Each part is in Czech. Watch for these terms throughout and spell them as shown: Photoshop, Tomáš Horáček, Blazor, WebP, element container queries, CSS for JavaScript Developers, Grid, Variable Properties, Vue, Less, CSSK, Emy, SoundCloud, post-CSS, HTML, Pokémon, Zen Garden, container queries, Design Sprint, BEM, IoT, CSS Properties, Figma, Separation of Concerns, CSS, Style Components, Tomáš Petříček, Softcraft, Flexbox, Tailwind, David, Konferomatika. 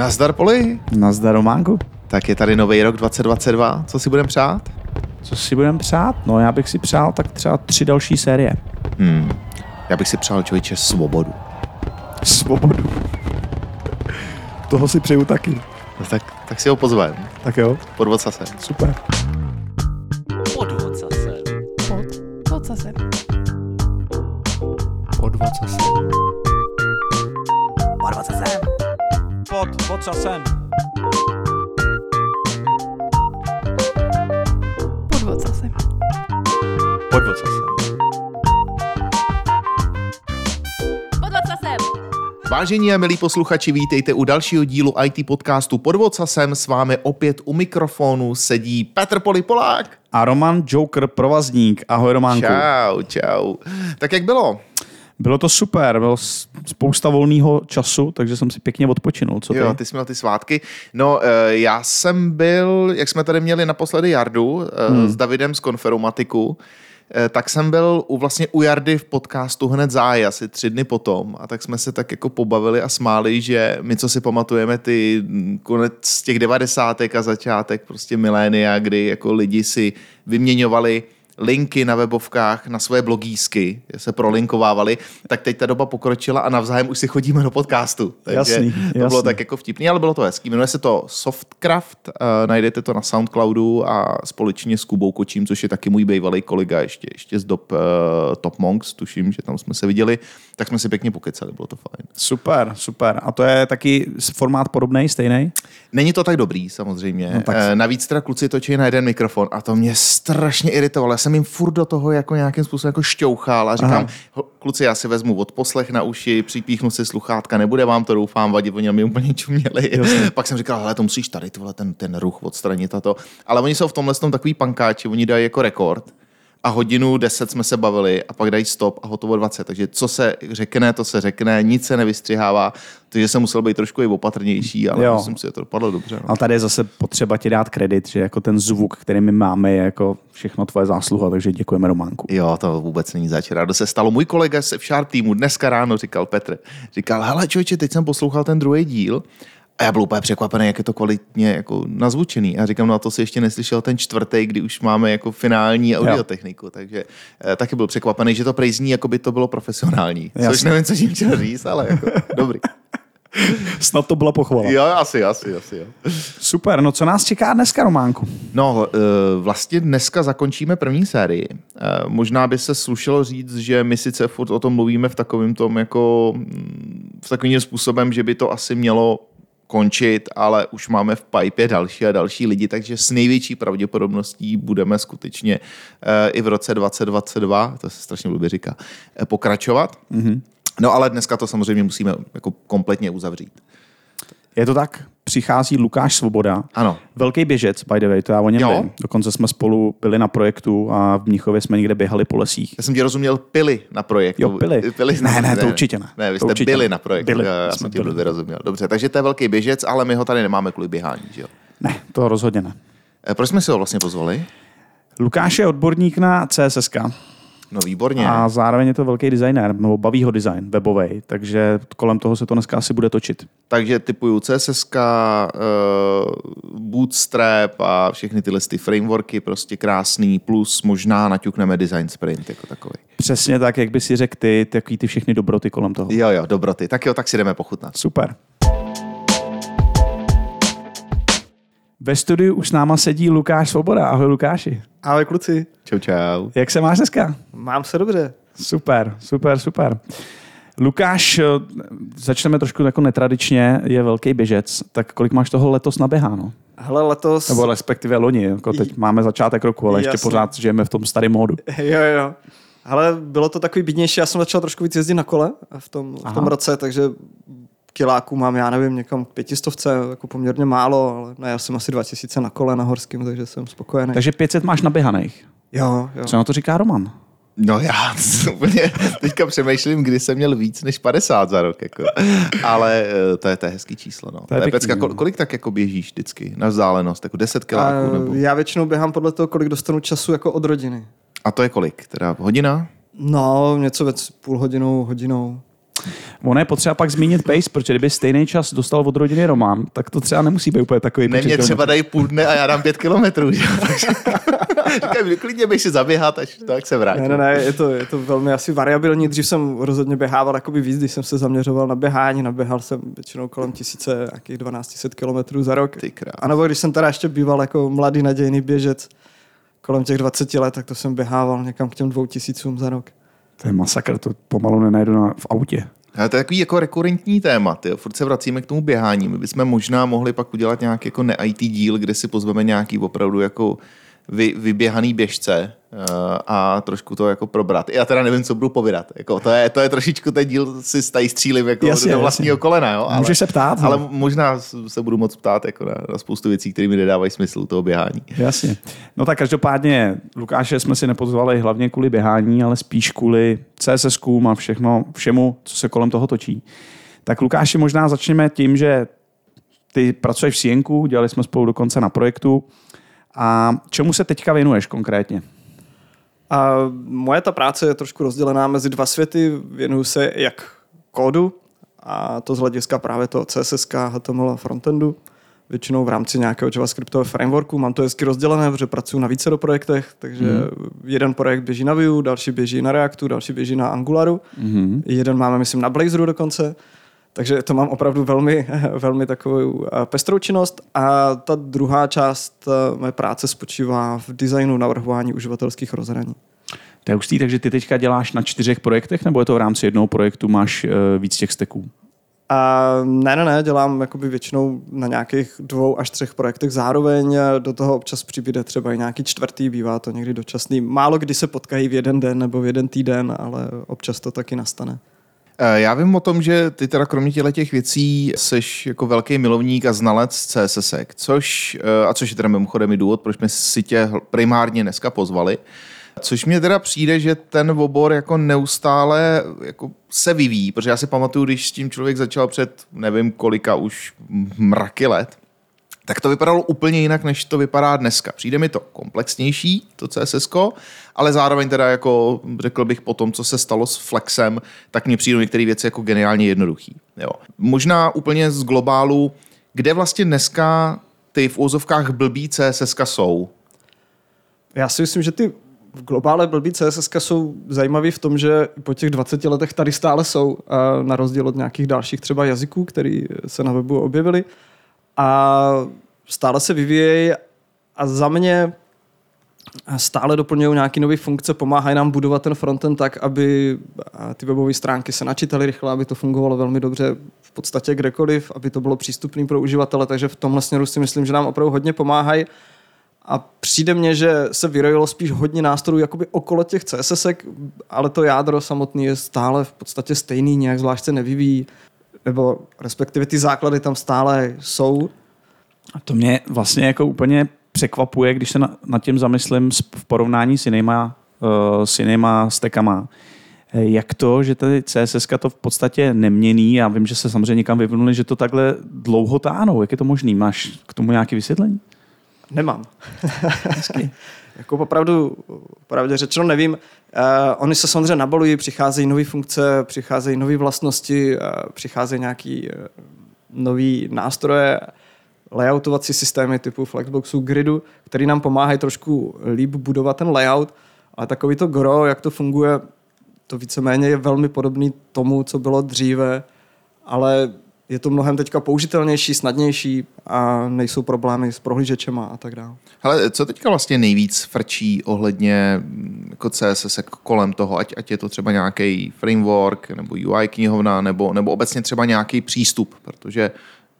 Nazdar, Poli. Nazdar, Románku. Tak je tady nový rok 2022. Co si budeme přát? Co si budeme přát? No já bych si přál tak třeba 3 další série. Já bych si přál, člověče, svobodu. Svobodu. Toho si přeju taky. No tak si ho pozvem. Tak jo. Podvod sase. Super. Podvod sase. Podvod sase. Podvod sase. Podvod sase. Podvod sase. Podvod sase. Podvod sase. Vážení a milí posluchači, vítejte u dalšího dílu IT podcastu Podvod SASSem. S vámi opět u mikrofonu sedí Petr Polipolák. A Roman Joker, provazník. Ahoj, Románku. Čau. Tak jak bylo? Bylo to super, bylo spousta volného času, takže jsem si pěkně odpočinul. Co ty? Jo, ty jsi měl ty svátky. No, já jsem byl, jak jsme tady měli naposledy Jardu s Davidem z Konferomatiku, tak jsem byl u Jardy v podcastu hned záhy, asi 3 dny potom, a tak jsme se tak jako pobavili a smáli, že my, co si pamatujeme, ty konec těch 90. a začátek prostě milénia, kdy jako lidi si vyměňovali linky na webovkách, na své blogísky, se prolinkovávali, tak teď ta doba pokročila a navzájem už si chodíme do podcastu. Takže jasný. To bylo tak jako vtipný, ale bylo to hezký. Jmenuje se to Softcraft, najdete to na SoundCloudu a společně s Kubou Kočím, což je taky můj bývalý kolega ještě z dob Top Monks, tuším, že tam jsme se viděli, tak jsme si pěkně pokecali, bylo to fajn. Super. A to je taky formát podobnej, stejnej? Není to tak dobrý, samozřejmě. No, tak. Navíc teda kluci točí na jeden mikrofon a to mě strašně iritovalo. Já jsem jim furt do toho jako nějakým způsobem jako šťouchal a říkám, kluci, já si vezmu odposlech na uši, připíchnu si sluchátka, nebude vám to, doufám, vadit, oni mi úplně čuměli. Jasně. Pak jsem říkal, hele, to musíš tady ten ruch odstranit a to. Ale oni jsou v tomhle takový pankáči, oni dají jako rekord a 1:10 jsme se bavili a pak dají stop a hotovo 20. Takže co se řekne, to se řekne, nic se nevystřihává, takže jsem musel být trošku i opatrnější, ale myslím si, že to dopadlo dobře. No. A tady je zase potřeba ti dát kredit, že jako ten zvuk, který my máme, je jako všechno tvoje zásluha, takže děkujeme, Románku. Jo, to vůbec není zač. Rádo se stalo. Můj kolega se v Sharp týmu dneska ráno říkal, hele člověče, teď jsem poslouchal ten druhý díl a já byl úplně překvapený, jak je to kvalitně jako nazvučený. Já říkám, no a to si ještě neslyšel ten čtvrtý, kdy už máme jako finální audiotechniku, takže taky byl překvapený, že to prej zní, jako by to bylo profesionální. Jasný. Což nevím, co jim chtěl říct, ale jako dobrý. Snad to byla pochvala. Jo, asi. Jo. Super, no co nás čeká dneska, Románku? No, vlastně dneska zakončíme první sérii. Možná by se slušelo říct, že my sice furt o tom mluvíme v takovým způsobem, že by to asi mělo končit, ale už máme v pipe další a další lidi, takže s největší pravděpodobností budeme skutečně i v roce 2022, to se strašně blbě říká, pokračovat. Mm-hmm. No ale dneska to samozřejmě musíme jako kompletně uzavřít. Je to tak, přichází Lukáš Svoboda. Ano. Velký běžec, by the way, to já o něm vím. Dokonce jsme spolu byli na projektu a v Mnichově jsme někde běhali po lesích. Já jsem ti rozuměl, pili na projektu. Jo, pili. Ne, to určitě ne. Ne, vy jste byli na projektu. Já jsem ti rozuměl. Dobře, takže to je velký běžec, ale my ho tady nemáme kvůli běhání, že jo? Ne, to rozhodně ne. Proč jsme si ho vlastně pozvali? Lukáš je odborník na CSSK. No výborně. A zároveň je to velký designér, nebo baví ho design webovej, takže kolem toho se to dneska asi bude točit. Takže typuju CSSK, Bootstrap a všechny tyhle frameworky, prostě krásný, plus možná naťukneme Design Sprint jako takový. Přesně tak, jak by si řekl ty, takový ty všechny dobroty kolem toho. Jo, dobroty. Tak jo, tak si jdeme pochutnat. Super. Ve studiu už s náma sedí Lukáš Svoboda. Ahoj, Lukáši. Ahoj, kluci. Čau. Jak se máš dneska? Mám se dobře. Super. Lukáš, začneme trošku jako netradičně, je velký běžec, tak kolik máš toho letos naběháno? Hele, letos... Nebo respektive loni, jako teď máme začátek roku, ale ještě pořád žijeme v tom starém módu. Jo. Hele, bylo to takový bídnější, já jsem začal trošku víc jezdit na kole v tom roce, takže... Kiláků mám, já nevím, někam 500, jako poměrně málo, ale ne, já jsem asi 2000 na kole na horským, takže jsem spokojený. Takže 500 máš naběhaných? Jo. Co na to říká Roman? No já úplně teďka přemýšlím, kdy jsem měl víc než 50 za rok, jako. Ale to je hezký číslo, no. To je pecka. Kolik tak jako běžíš vždycky na vzdálenost, jako 10 kiláků? Nebo... Já většinou běhám podle toho, kolik dostanu času jako od rodiny. A to je kolik? Teda hodina? No, něco věc půl hodinou, hodinou. Ono je potřeba pak zmínit pace, protože kdyby stejný čas dostal od rodiny Roman, tak to třeba nemusí být úplně takový. Ne, mě třeba dají půl dne a já dám 5 kilometrů. Říkám, klidně bych si zaběhat, až tak se vrátím. Ne, je to velmi asi variabilní. Dřív jsem rozhodně běhával jakoby víc, když jsem se zaměřoval na běhání. Naběhal jsem většinou kolem 1200 kilometrů za rok. A nebo když jsem teda ještě býval jako mladý nadějný běžec kolem těch 20 let, tak to jsem běhával někam k těm 2000 za rok. To je masakr, to pomalu nenajdu v autě. Ale to je takový jako rekurentní téma, tyjo. Furt se vracíme k tomu běhání. My bychom možná mohli pak udělat nějaký jako ne-IT díl, kde si pozveme nějaký opravdu jako vyběhaný běžce a trošku to jako probrat. Já teda nevím, co budu povídat. Jako to je trošičku ten díl si stají střílim jako jasně, do vlastního kolena. Jo? Můžeš se ptát. Ale možná se budu moc ptát jako na spoustu věcí, které mi nedávají smysl toho běhání. Jasně. No tak každopádně Lukáše jsme si nepozvali hlavně kvůli běhání, ale spíš kvůli CSS-kům a všemu, co se kolem toho točí. Tak Lukáši, možná začneme tím, že ty pracuješ v Sěnku, dělali jsme spolu dokonce na projektu. A čemu se teďka věnuješ konkrétně? A moje ta práce je trošku rozdělená mezi dva světy. Věnuju se jak kódu, a to z hlediska právě toho CSSK, HTML a frontendu. Většinou v rámci nějakého JavaScriptového frameworku. Mám to hezky rozdělené, protože pracuji na více do projektech, takže jeden projekt běží na Vue, další běží na Reactu, další běží na Angularu. Jeden máme, myslím, na Blazeru dokonce. Takže to mám opravdu velmi, velmi takovou pestrou činnost. A ta druhá část mé práce spočívá v designu, navrhování uživatelských rozhraní. To je hustý, takže ty teďka děláš na 4 projektech, nebo je to v rámci jednoho projektu, máš víc těch steků? Ne, dělám jakoby většinou na nějakých 2 až 3 projektech zároveň. Do toho občas přibude třeba i nějaký 4., bývá to někdy dočasný. Málo kdy se potkají v jeden den nebo v jeden týden, ale občas to taky nastane. Já vím o tom, že ty teda kromě těch věcí seš jako velký milovník a znalec CSSek, což je teda mimochodem i důvod, proč jsme si tě primárně dneska pozvali. Což mě teda přijde, že ten obor jako neustále jako se vyvíjí, protože já si pamatuju, když s tím člověk začal před nevím kolika už mraky let, tak to vypadalo úplně jinak, než to vypadá dneska. Přijde mi to komplexnější, to CSS-ko, ale zároveň teda jako řekl bych po tom, co se stalo s Flexem, tak mně přijdou některé věci jako geniálně jednoduchý. Jo. Možná úplně z globálu, kde vlastně dneska ty v úzovkách blbý CSS-ka jsou? Já si myslím, že ty v globále blbý CSS-ka jsou zajímavý v tom, že po těch 20 letech tady stále jsou, na rozdíl od nějakých dalších třeba jazyků, který se na webu objevily. A stále se vyvíjejí a za mě stále doplňují nějaké nové funkce, pomáhají nám budovat ten frontend tak, aby ty webové stránky se načítaly rychle, aby to fungovalo velmi dobře v podstatě kdekoliv, aby to bylo přístupné pro uživatele, takže v tomhle směru si myslím, že nám opravdu hodně pomáhají. A přijde mně, že se vyrojilo spíš hodně nástrojů jakoby okolo těch CSSek, ale to jádro samotné je stále v podstatě stejný, nějak zvlášť se nevyvíjí. Nebo respektive ty základy tam stále jsou. A to mě vlastně jako úplně překvapuje, když se nad tím zamyslím v porovnání s jinýma stekama. Jak to, že tady CSSka to v podstatě nemění, a vím, že se samozřejmě někam vyvinuli, že to takhle dlouho táhnou. Jak je to možný? Máš k tomu nějaké vysvětlení? Nemám. Jako opravdu řečeno nevím. Oni se samozřejmě nabalují, přicházejí nové funkce, přicházejí nové vlastnosti, přicházejí nějaké nové nástroje, layoutovací systémy typu Flexboxu, gridu, který nám pomáhají trošku líp budovat ten layout, ale takový to gro, jak to funguje, to víceméně je velmi podobný tomu, co bylo dříve, ale je to mnohem teďka použitelnější, snadnější a nejsou problémy s prohlížečema a tak dále. Hele, co teďka vlastně nejvíc frčí ohledně jako CSS kolem toho, ať je to třeba nějaký framework nebo UI knihovna nebo obecně třeba nějaký přístup, protože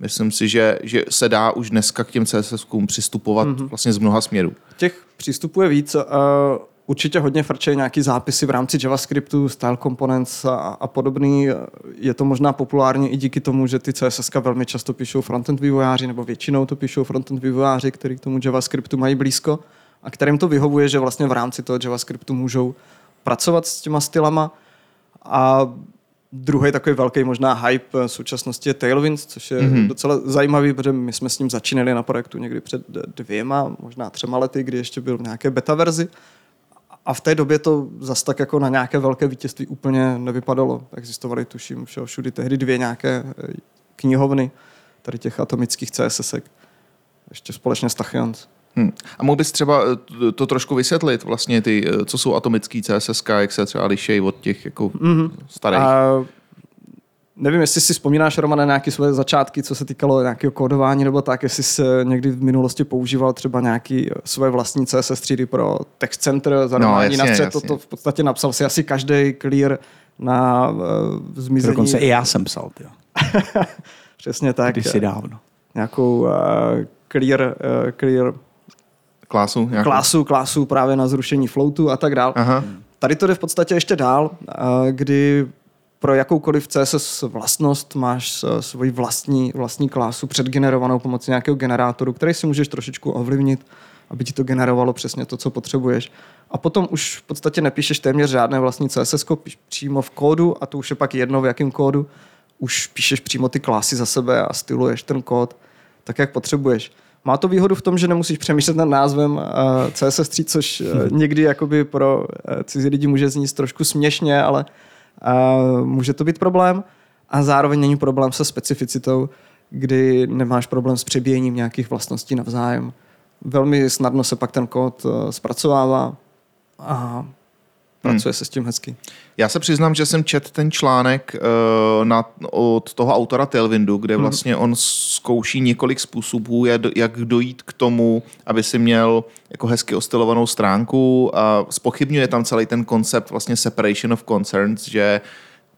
myslím si, že se dá už dneska k těm CSS-kům přistupovat vlastně z mnoha směrů. Těch přístupů je víc. Určitě hodně frčejí nějaký zápisy v rámci JavaScriptu, Style Components a podobný. Je to možná populární i díky tomu, že ty CSSka velmi často píšou frontend vývojáři, nebo většinou to píšou frontend vývojáři, kteří k tomu JavaScriptu mají blízko a kterým to vyhovuje, že vlastně v rámci toho JavaScriptu můžou pracovat s těma stylama. A druhý takový velký možná hype v současnosti je Tailwind, což je docela zajímavý, protože my jsme s ním začínali na projektu někdy před 2, možná 3 lety, kdy ještě byl v nějaké beta verzi. A v té době to zas tak jako na nějaké velké vítězství úplně nevypadalo. Existovaly, tuším, všudy tehdy dvě nějaké knihovny tady těch atomických CSSek. Ještě společně s Tachians. A mohl bys třeba to trošku vysvětlit, vlastně ty, co jsou atomický CSSK, jak se třeba liší od těch jako starých? A nevím, jestli si vzpomínáš, Romane, nějaké své začátky, co se týkalo nějakého kódování nebo tak, jestli jsi někdy v minulosti používal třeba nějaký své vlastní CSS třídy pro text center, zarovnání na střed, to v podstatě napsal si asi každý clear na zmizení. Dokonce i já jsem psal, tyjo. Přesně tak. Kdysi dávno. Nějakou clear klásu právě na zrušení floatu a tak dál. Aha. Tady to jde v podstatě ještě dál, kdy pro jakoukoliv CSS vlastnost máš svoji vlastní klásu předgenerovanou pomocí nějakého generátoru, který si můžeš trošičku ovlivnit, aby ti to generovalo přesně to, co potřebuješ. A potom už v podstatě nepíšeš téměř žádné vlastní CSS, přímo v kódu, a to už je pak jedno, v jakém kódu. Už píšeš přímo ty klásy za sebe a styluješ ten kód tak, jak potřebuješ. Má to výhodu v tom, že nemusíš přemýšlet nad názvem CSS3, což někdy jakoby pro cizí lidi může znít trošku směšně, ale může to být problém. A zároveň není problém se specificitou, kdy nemáš problém s přebíjením nějakých vlastností navzájem. Velmi snadno se pak ten kód zpracovává a pracuje se s tím hezky. Já se přiznám, že jsem četl ten článek od toho autora Tailwindu, kde vlastně on zkouší několik způsobů, jak dojít k tomu, aby si měl jako hezky ostylovanou stránku, a zpochybňuje tam celý ten koncept vlastně Separation of Concerns, že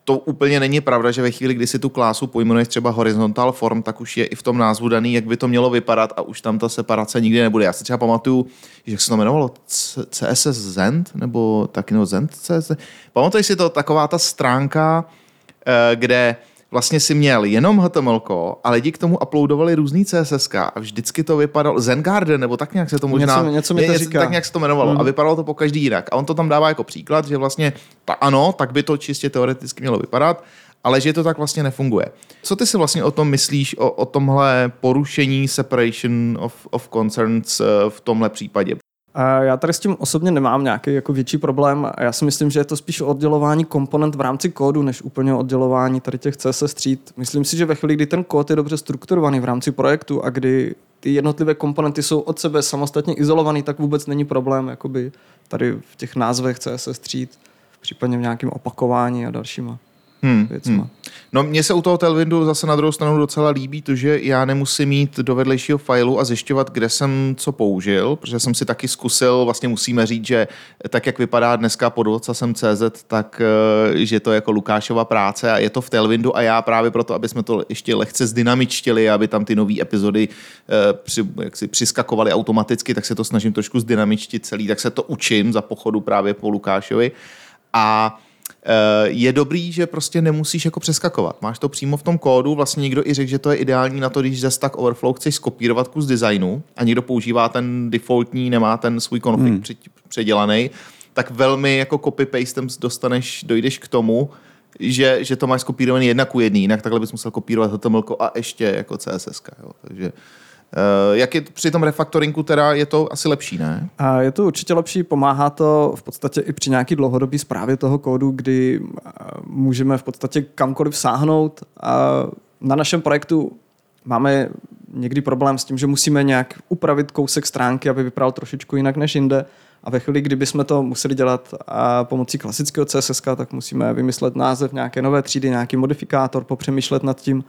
to úplně není pravda, že ve chvíli, kdy si tu klásu pojmenuješ třeba horizontal form, tak už je i v tom názvu daný, jak by to mělo vypadat, a už tam ta separace nikdy nebude. Já si třeba pamatuju, že jak se to jmenovalo, CSS Zend, nebo taky, nebo Zend CSS. Pamatuješ si to, taková ta stránka, kde vlastně si měl jenom HTMLko a lidi k tomu uploadovali různý CSSka a vždycky to vypadalo, Zen Garden, nebo tak nějak se to možná... Něco mi to říká. Tak nějak se to jmenovalo a vypadalo to po každý jinak. A on to tam dává jako příklad, že vlastně ano, tak by to čistě teoreticky mělo vypadat, ale že to tak vlastně nefunguje. Co ty si vlastně o tom myslíš, o tomhle porušení Separation of Concerns v tomhle případě? Já tady s tím osobně nemám nějaký jako větší problém. Já si myslím, že je to spíš oddělování komponent v rámci kódu, než úplně oddělování tady těch CSS tříd. Myslím si, že ve chvíli, kdy ten kód je dobře strukturovaný v rámci projektu a kdy ty jednotlivé komponenty jsou od sebe samostatně izolovaný, tak vůbec není problém jakoby tady v těch názvech CSS tříd, případně v nějakém opakování a dalšíma. No, mně se u toho Tailwindu zase na druhou stranu docela líbí to, že já nemusím jít do vedlejšího failu a zjišťovat, kde jsem co použil, protože jsem si taky zkusil, vlastně musíme říct, že tak, jak vypadá dneska podvodca.cz, tak že to je jako Lukášova práce a je to v Tailwindu, a já právě proto, aby jsme to ještě lehce zdynamičtili, aby tam ty nové epizody přiskakovaly automaticky, tak se to snažím trošku zdynamičtit celý, tak se to učím za pochodu právě po Lukášovi. A je dobrý, že prostě nemusíš jako přeskakovat. Máš to přímo v tom kódu. Vlastně někdo i řekl, že to je ideální na to, když ze Stack Overflow chceš skopírovat kus designu a někdo používá ten defaultní, nemá ten svůj konfig předělaný, tak velmi jako copy-pastem dojdeš k tomu, že to máš skopírovaný 1:1, jinak takhle bys musel kopírovat HTMLko a ještě jako CSS. Takže jak je při tom refaktoringu, teda je to asi lepší, ne? Je to určitě lepší, pomáhá to v podstatě i při nějaký dlouhodobý správě toho kódu, kdy můžeme v podstatě kamkoliv sáhnout. Na našem projektu máme někdy problém s tím, že musíme nějak upravit kousek stránky, aby vypadal trošičku jinak než jinde. A ve chvíli, kdyby jsme to museli dělat pomocí klasického CSS, tak musíme vymyslet název nějaké nové třídy, nějaký modifikátor, popřemýšlet nad tím,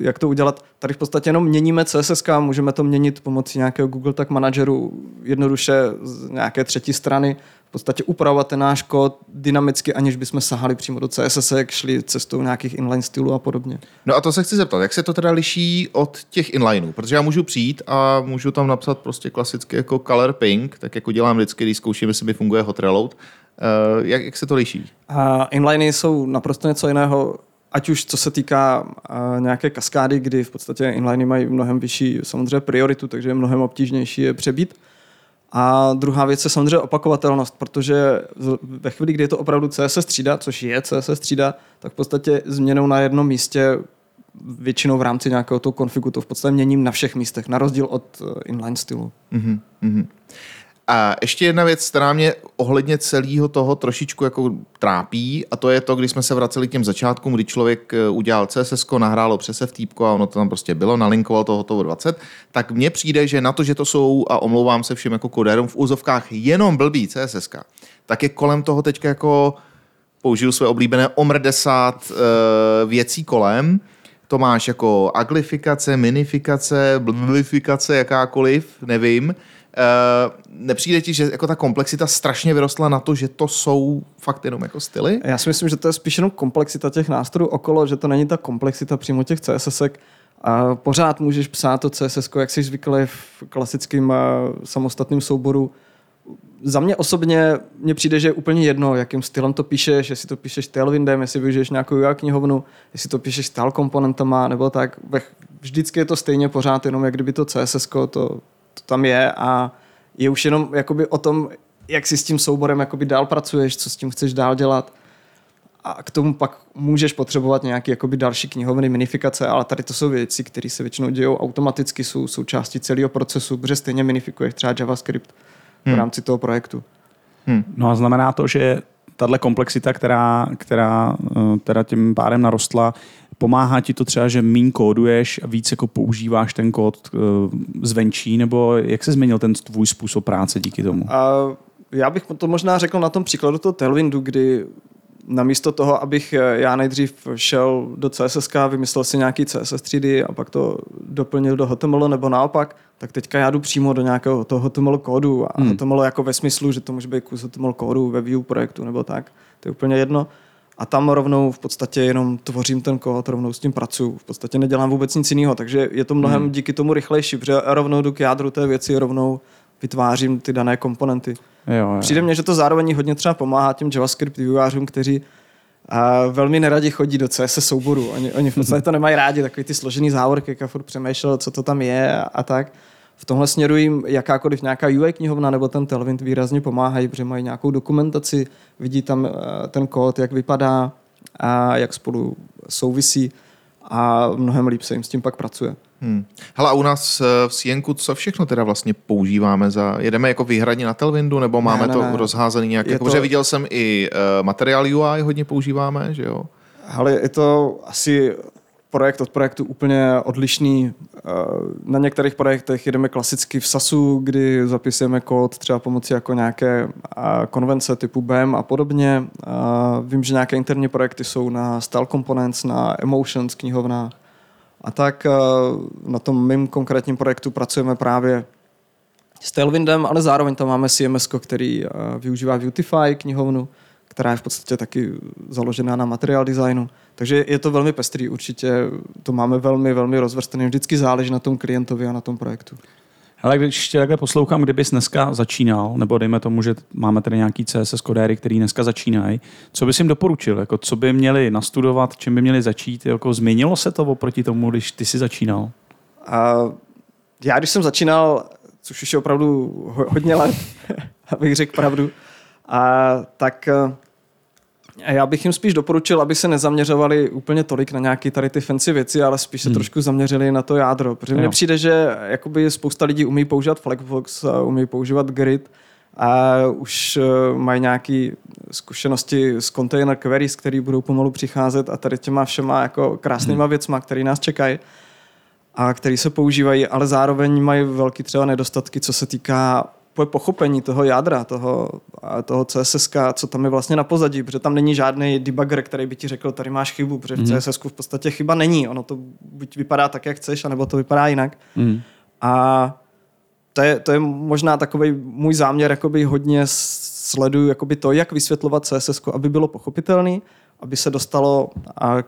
jak to udělat. Tady v podstatě jenom měníme CSS, můžeme to měnit pomocí nějakého Google Tag Manageru, jednoduše z nějaké třetí strany, v podstatě upravovat ten náš kód dynamicky, aniž bychom sahali přímo do CSS, šli cestou nějakých inline stylů a podobně. No a to se chci zeptat, jak se to teda liší od těch inlineů? Protože já můžu přijít a můžu tam napsat prostě klasicky jako color pink, tak jako dělám vždycky, když zkouším, jestli mi funguje hot reload. Jak se to liší? Inliny jsou naprosto něco jiného. Ať už co se týká nějaké kaskády, kdy v podstatě inliny mají mnohem vyšší samozřejmě prioritu, takže je mnohem obtížnější je přebít. A druhá věc je samozřejmě opakovatelnost, protože ve chvíli, kdy je to opravdu CSS třída, což je CSS třída, tak v podstatě změnou na jednom místě, většinou v rámci nějakého toho konfigu, to v podstatě měním na všech místech, na rozdíl od inline stylu. A ještě jedna věc, která mě ohledně celého toho trošičku jako trápí, a to je to, když jsme se vraceli k těm začátkům, kdy člověk udělal CSS-ko, nahrálo přes FTP-ko a ono to tam prostě bylo, nalinkoval to hotovo 20, tak mně přijde, že na to, že to jsou, a omlouvám se všem jako kodérům, v úzovkách jenom blbý CSS-ka, tak je kolem toho teďka jako, použiju své oblíbené omrdesát věcí kolem. To máš jako aglifikace, minifikace, blblifikace, jakákoliv, nevím. Nepřijde ti, že jako ta komplexita strašně vyrostla na to, že to jsou fakt jenom jako styly? Já si myslím, že to je spíš jenom komplexita těch nástrojů okolo, že to není ta komplexita přímo těch CSS-ek. Pořád můžeš psát to CSS-ko, jak jsi zvyklý v klasickém samostatném souboru. Za mě osobně mně přijde, že je úplně jedno, jakým stylem to píšeš, jestli to píšeš Tailwindem, jestli využiješ nějakou UI knihovnu, jestli to píšeš Style Componentama, nebo tak. Vždycky je to stejně pořád, jenom jak kdyby to CSS-ko to tam je a je už jenom jakoby o tom, jak si s tím souborem jakoby dál pracuješ, co s tím chceš dál dělat. A k tomu pak můžeš potřebovat nějaké jakoby další knihovny, minifikace, ale tady to jsou věci, které se většinou dějou automaticky, jsou součástí celého procesu, protože stejně minifikuješ třeba JavaScript v rámci toho projektu. No a znamená to, že tahle komplexita, která tím pádem narostla, pomáhá ti to třeba, že míň kóduješ a víc jako používáš ten kód zvenčí, nebo jak se změnil ten tvůj způsob práce díky tomu? Já bych to možná řekl na tom příkladu toho Tailwindu, kdy namísto toho, abych já nejdřív šel do CSS, vymyslel si nějaký CSS třídy a pak to doplnil do HTML nebo naopak, tak teďka já jdu přímo do nějakého toho HTML kódu a HTML jako ve smyslu, že to může být kus HTML kódu ve Vue projektu nebo tak, to je úplně jedno. A tam rovnou v podstatě jenom tvořím ten kód, rovnou s tím pracuji. V podstatě nedělám vůbec nic jiného, takže je to mnohem díky tomu rychlejší, protože rovnou jdu k jádru té věci, rovnou vytvářím ty dané komponenty. Jo. Přijde mně, že to zároveň hodně třeba pomáhá těm JavaScript vývojářům, kteří velmi neradi chodí do CSS souboru. Oni v podstatě to nemají rádi, takový ty složený závorky, a furt přemýšlel, co to tam je a tak. V tomhle směru jim jakákoliv nějaká UI knihovna nebo ten Tailwind výrazně pomáhají, protože mají nějakou dokumentaci, vidí tam ten kód, jak vypadá a jak spolu souvisí a mnohem líp se jim s tím pak pracuje. Hele, a u nás v Sěnku co všechno teda vlastně používáme za... Jedeme jako výhradně na Tailwindu, nebo máme to rozházený nějak? Jako, to... Viděl jsem i materiál UI hodně používáme, že jo? Hele, je to asi... projekt od projektu úplně odlišný. Na některých projektech jedeme klasicky v SASu, kdy zapisujeme kód třeba pomocí jako nějaké konvence typu BEM a podobně. Vím, že nějaké interní projekty jsou na Style Components, na Emotions knihovnách. A tak na tom mým konkrétním projektu pracujeme právě s Tailwindem, ale zároveň tam máme CMS, který využívá Vuetify knihovnu, která je v podstatě taky založená na materiál designu. Takže je to velmi pestrý, určitě to máme velmi, velmi rozvrstvený. Vždycky záleží na tom klientovi a na tom projektu. Ale když tě takhle poslouchám, kdybys dneska začínal, nebo dejme tomu, že máme tady nějaký CSS kodéry, který dneska začínají, co bys jim doporučil? Jako, co by měli nastudovat, čím by měli začít? Jako, změnilo se to oproti tomu, když ty jsi začínal? Já když jsem začínal, což už je opravdu hodně let, abych řekl pravdu, tak... Já bych jim spíš doporučil, aby se nezaměřovali úplně tolik na nějaké tady ty fancy věci, ale spíš se trošku zaměřili na to jádro. Protože mně přijde, že jakoby spousta lidí umí používat Flexbox, umí používat grid a už mají nějaké zkušenosti s container queries, které budou pomalu přicházet a tady těma všema jako krásnýma věcma, které nás čekají a které se používají, ale zároveň mají velký třeba nedostatky, co se týká pochopení toho jádra, toho CSS, co tam je vlastně na pozadí, protože tam není žádný debugger, který by ti řekl, tady máš chybu, protože v CSS v podstatě chyba není. Ono to buď vypadá tak, jak chceš, anebo to vypadá jinak. A to je možná takový můj záměr, jakoby hodně sleduju jakoby to, jak vysvětlovat CSS, aby bylo pochopitelný, aby se dostalo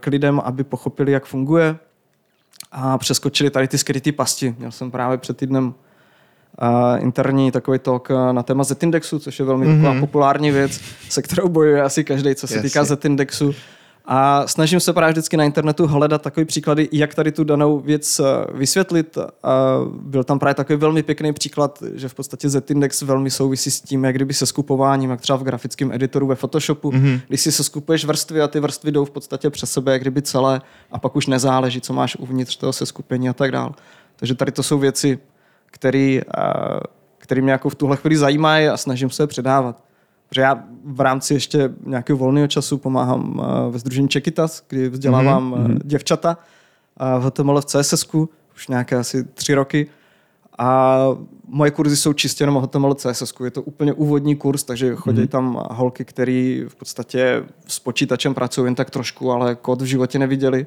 k lidem, aby pochopili, jak funguje a přeskočili tady ty skryté pasti. Měl jsem právě před týdnem interní takový talk na téma Z Indexu, což je velmi populární věc, se kterou bojuje asi každý, co se týká Z Indexu. A snažím se právě vždycky na internetu hledat takové příklady, jak tady tu danou věc vysvětlit. Byl tam právě takový velmi pěkný příklad, že v podstatě Z Index velmi souvisí s tím, jak kdyby se skupováním, jak třeba v grafickém editoru ve Photoshopu, když si se skupuješ vrstvy a ty vrstvy jdou v podstatě přes sebe, jak kdyby celé, a pak už nezáleží, co máš uvnitř toho seskupení a tak dál. Takže tady to jsou věci, který který mě jako v tuhle chvíli zajímají a snažím se je předávat. Protože já v rámci ještě nějakého volného času pomáhám ve sdružení Czechitas, kdy vzdělávám děvčata v HTML v CSSku už nějaké asi 3 roky. A moje kurzy jsou čistě jenom o HTML CSSku. Je to úplně úvodní kurz, takže chodí tam holky, které v podstatě s počítačem pracují jen tak trošku, ale kód v životě neviděli.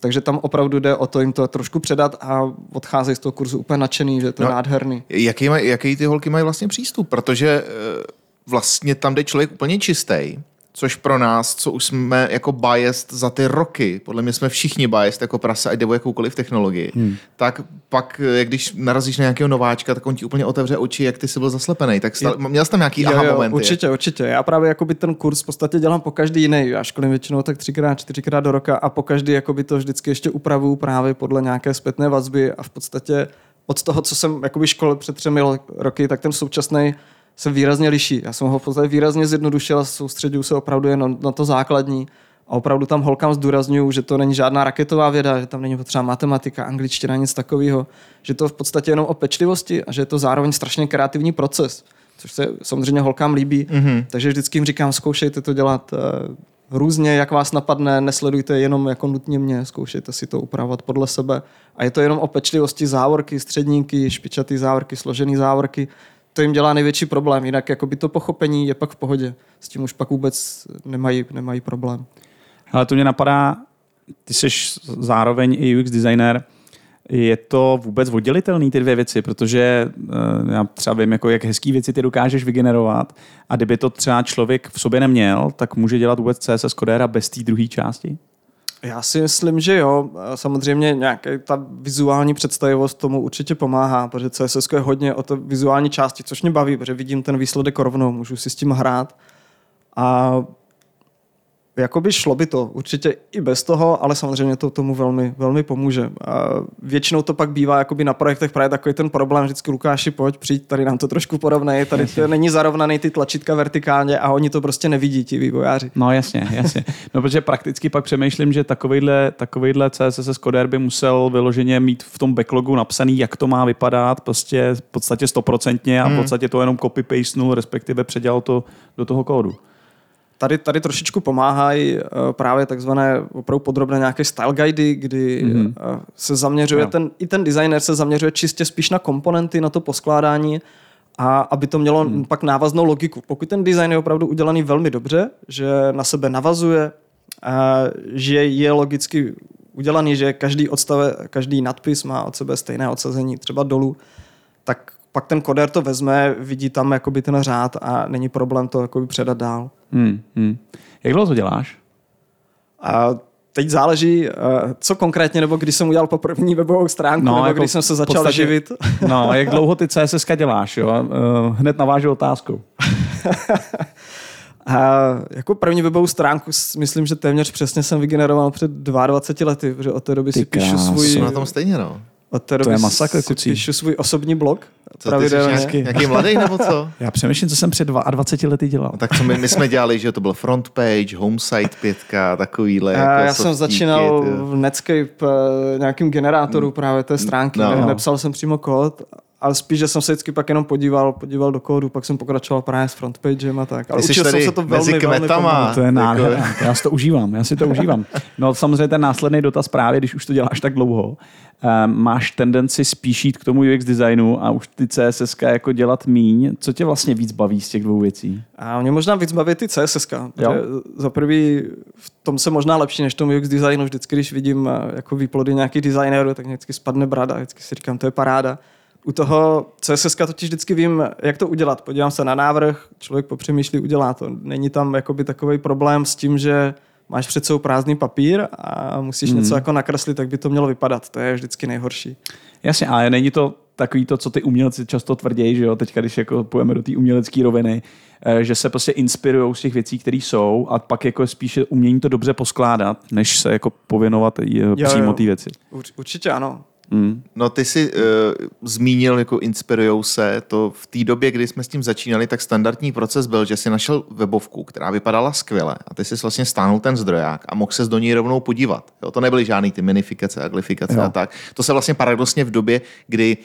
Takže tam opravdu jde o to jim to trošku předat a odcházejí z toho kurzu úplně nadšený, že je to nádherný. Jaký ty holky mají vlastně přístup? Protože vlastně tam jde člověk úplně čistý, což pro nás, co už jsme jako biased za ty roky, podle mě jsme všichni biased jako prase, ať jde o jakoukoliv technologii, tak pak, když narazíš na nějakého nováčka, tak on ti úplně otevře oči, jak ty jsi byl zaslepený. Tak měl jsi tam nějaký aha momenty. Určitě. Já právě jakoby ten kurz v podstatě dělám po každý jiný. Já školím většinou tak 3x, 4x do roka a po každý jakoby to vždycky ještě upravuju právě podle nějaké zpětné vazby a v podstatě od toho, co jsem jakoby školil před 3 roky, tak ten současný se výrazně liší. Já jsem ho v podstatě výrazně zjednodušil a soustředil se opravdu jen na to základní a opravdu tam holkám zdůrazňuju, že to není žádná raketová věda, že tam není potřeba matematika, angličtina, nic takového, že to v podstatě jenom o pečlivosti a že je to zároveň strašně kreativní proces, což se samozřejmě holkám líbí, takže vždycky jim říkám, zkoušejte to dělat různě, jak vás napadne, nesledujte jenom jako nutně mě, zkoušejte si to upravovat podle sebe a je to jenom o pečlivosti, závorky, středníky, špičatý závorky, složený závorky. To jim dělá největší problém, jinak jakoby to pochopení je pak v pohodě. S tím už pak vůbec nemají problém. Ale to mě napadá, ty jsi zároveň i UX designer, je to vůbec oddělitelný ty dvě věci, protože já třeba vím, jako jak hezký věci ty dokážeš vygenerovat a kdyby to třeba člověk v sobě neměl, tak může dělat vůbec CSS kodéra bez té druhé části? Já si myslím, že jo. Samozřejmě nějaká ta vizuální představivost tomu určitě pomáhá, protože CSS je hodně o té vizuální části, což mě baví, protože vidím ten výsledek rovnou, můžu si s tím hrát. A jakoby šlo by to určitě i bez toho, ale samozřejmě to tomu velmi, velmi pomůže. A většinou to pak bývá jakoby na projektech právě takový ten problém, vždycky Lukáši, pojď, přijď, tady nám to trošku porovnej, tady to není zarovnaný ty tlačítka vertikálně a oni to prostě nevidí, ti vývojáři. No jasně. No protože prakticky pak přemýšlím, že takovejhle CSS koder by musel vyloženě mít v tom backlogu napsaný, jak to má vypadat, prostě v podstatě 100% a v podstatě to jenom copy-pastenul, respektive předělal to do toho kódu. Tady trošičku pomáhají právě takzvané opravdu podrobné nějaké style guidy, kdy se zaměřuje ten designer se zaměřuje čistě spíš na komponenty, na to poskládání a aby to mělo pak návaznou logiku. Pokud ten design je opravdu udělaný velmi dobře, že na sebe navazuje, že je logicky udělaný, že každý nadpis má od sebe stejné odsazení, třeba dolů, tak pak ten kodér to vezme, vidí tam jakoby ten řád a není problém to jakoby předat dál. Jak dlouho to děláš? A teď záleží, co konkrétně, nebo když jsem udělal po první webovou stránku, nebo jako když jsem se začal živit. No, jak dlouho ty CSSka děláš? Jo? Hned navážu otázku. A jako první webovou stránku myslím, že téměř přesně jsem vygeneroval před 22 lety, protože od té doby si píšu svůj... na tom stejně, no. To je masakr, kucí. Píšu svůj osobní blog. Co, ty jsi nějaký mladý nebo co? Já přemýšlím, co jsem před 22 lety dělal. No, tak co my jsme dělali, že to byl Frontpage, Homesite 5, takovýhle. Já jsem začínal v Netscape nějakým generátoru právě té stránky. No. Nepsal jsem přímo kód, ale spíš, že jsem se vždycky pak jenom podíval do kódu, pak jsem pokračoval právě s Frontpagem a tak. Ale učil jsem se to velmi, velmi pomalu. To je nádhera. Já si to užívám, No samozřejmě ten následný dotaz právě, když už to děláš tak dlouho, máš tendenci spíš jít k tomu UX designu a už ty CSS jako dělat míň. Co tě vlastně víc baví z těch dvou věcí? A mě možná víc baví ty CSS. Za prvý v tom se možná lepší než tomu UX designu. Vždycky, když vidím jako výplody nějakých designerů, tak mě vždycky spadne brada. Vždycky si říkám, to je paráda. U toho CSS totiž vždycky vím, jak to udělat. Podívám se na návrh, člověk popřemýšlí, udělá to. Není tam jakoby takový problém s tím, že máš před sebou prázdný papír a musíš něco jako nakreslit, tak by to mělo vypadat. To je vždycky nejhorší. Jasně, ale není to takový to, co ty umělci často tvrdí, že jo, teďka když jako půjdeme do té umělecké roviny, že se prostě inspirujou z těch věcí, které jsou a pak jako spíše umění to dobře poskládat, než se jako pověnovat přímo té věci. Určitě ano. No ty jsi zmínil, jako inspirujou se, to v té době, kdy jsme s tím začínali, tak standardní proces byl, že jsi našel webovku, která vypadala skvěle a ty jsi vlastně stáhnul ten zdroják a mohl ses do ní rovnou podívat. Jo, to nebyly žádný ty minifikace, aglifikace a tak. To se vlastně paradoxně v době, kdy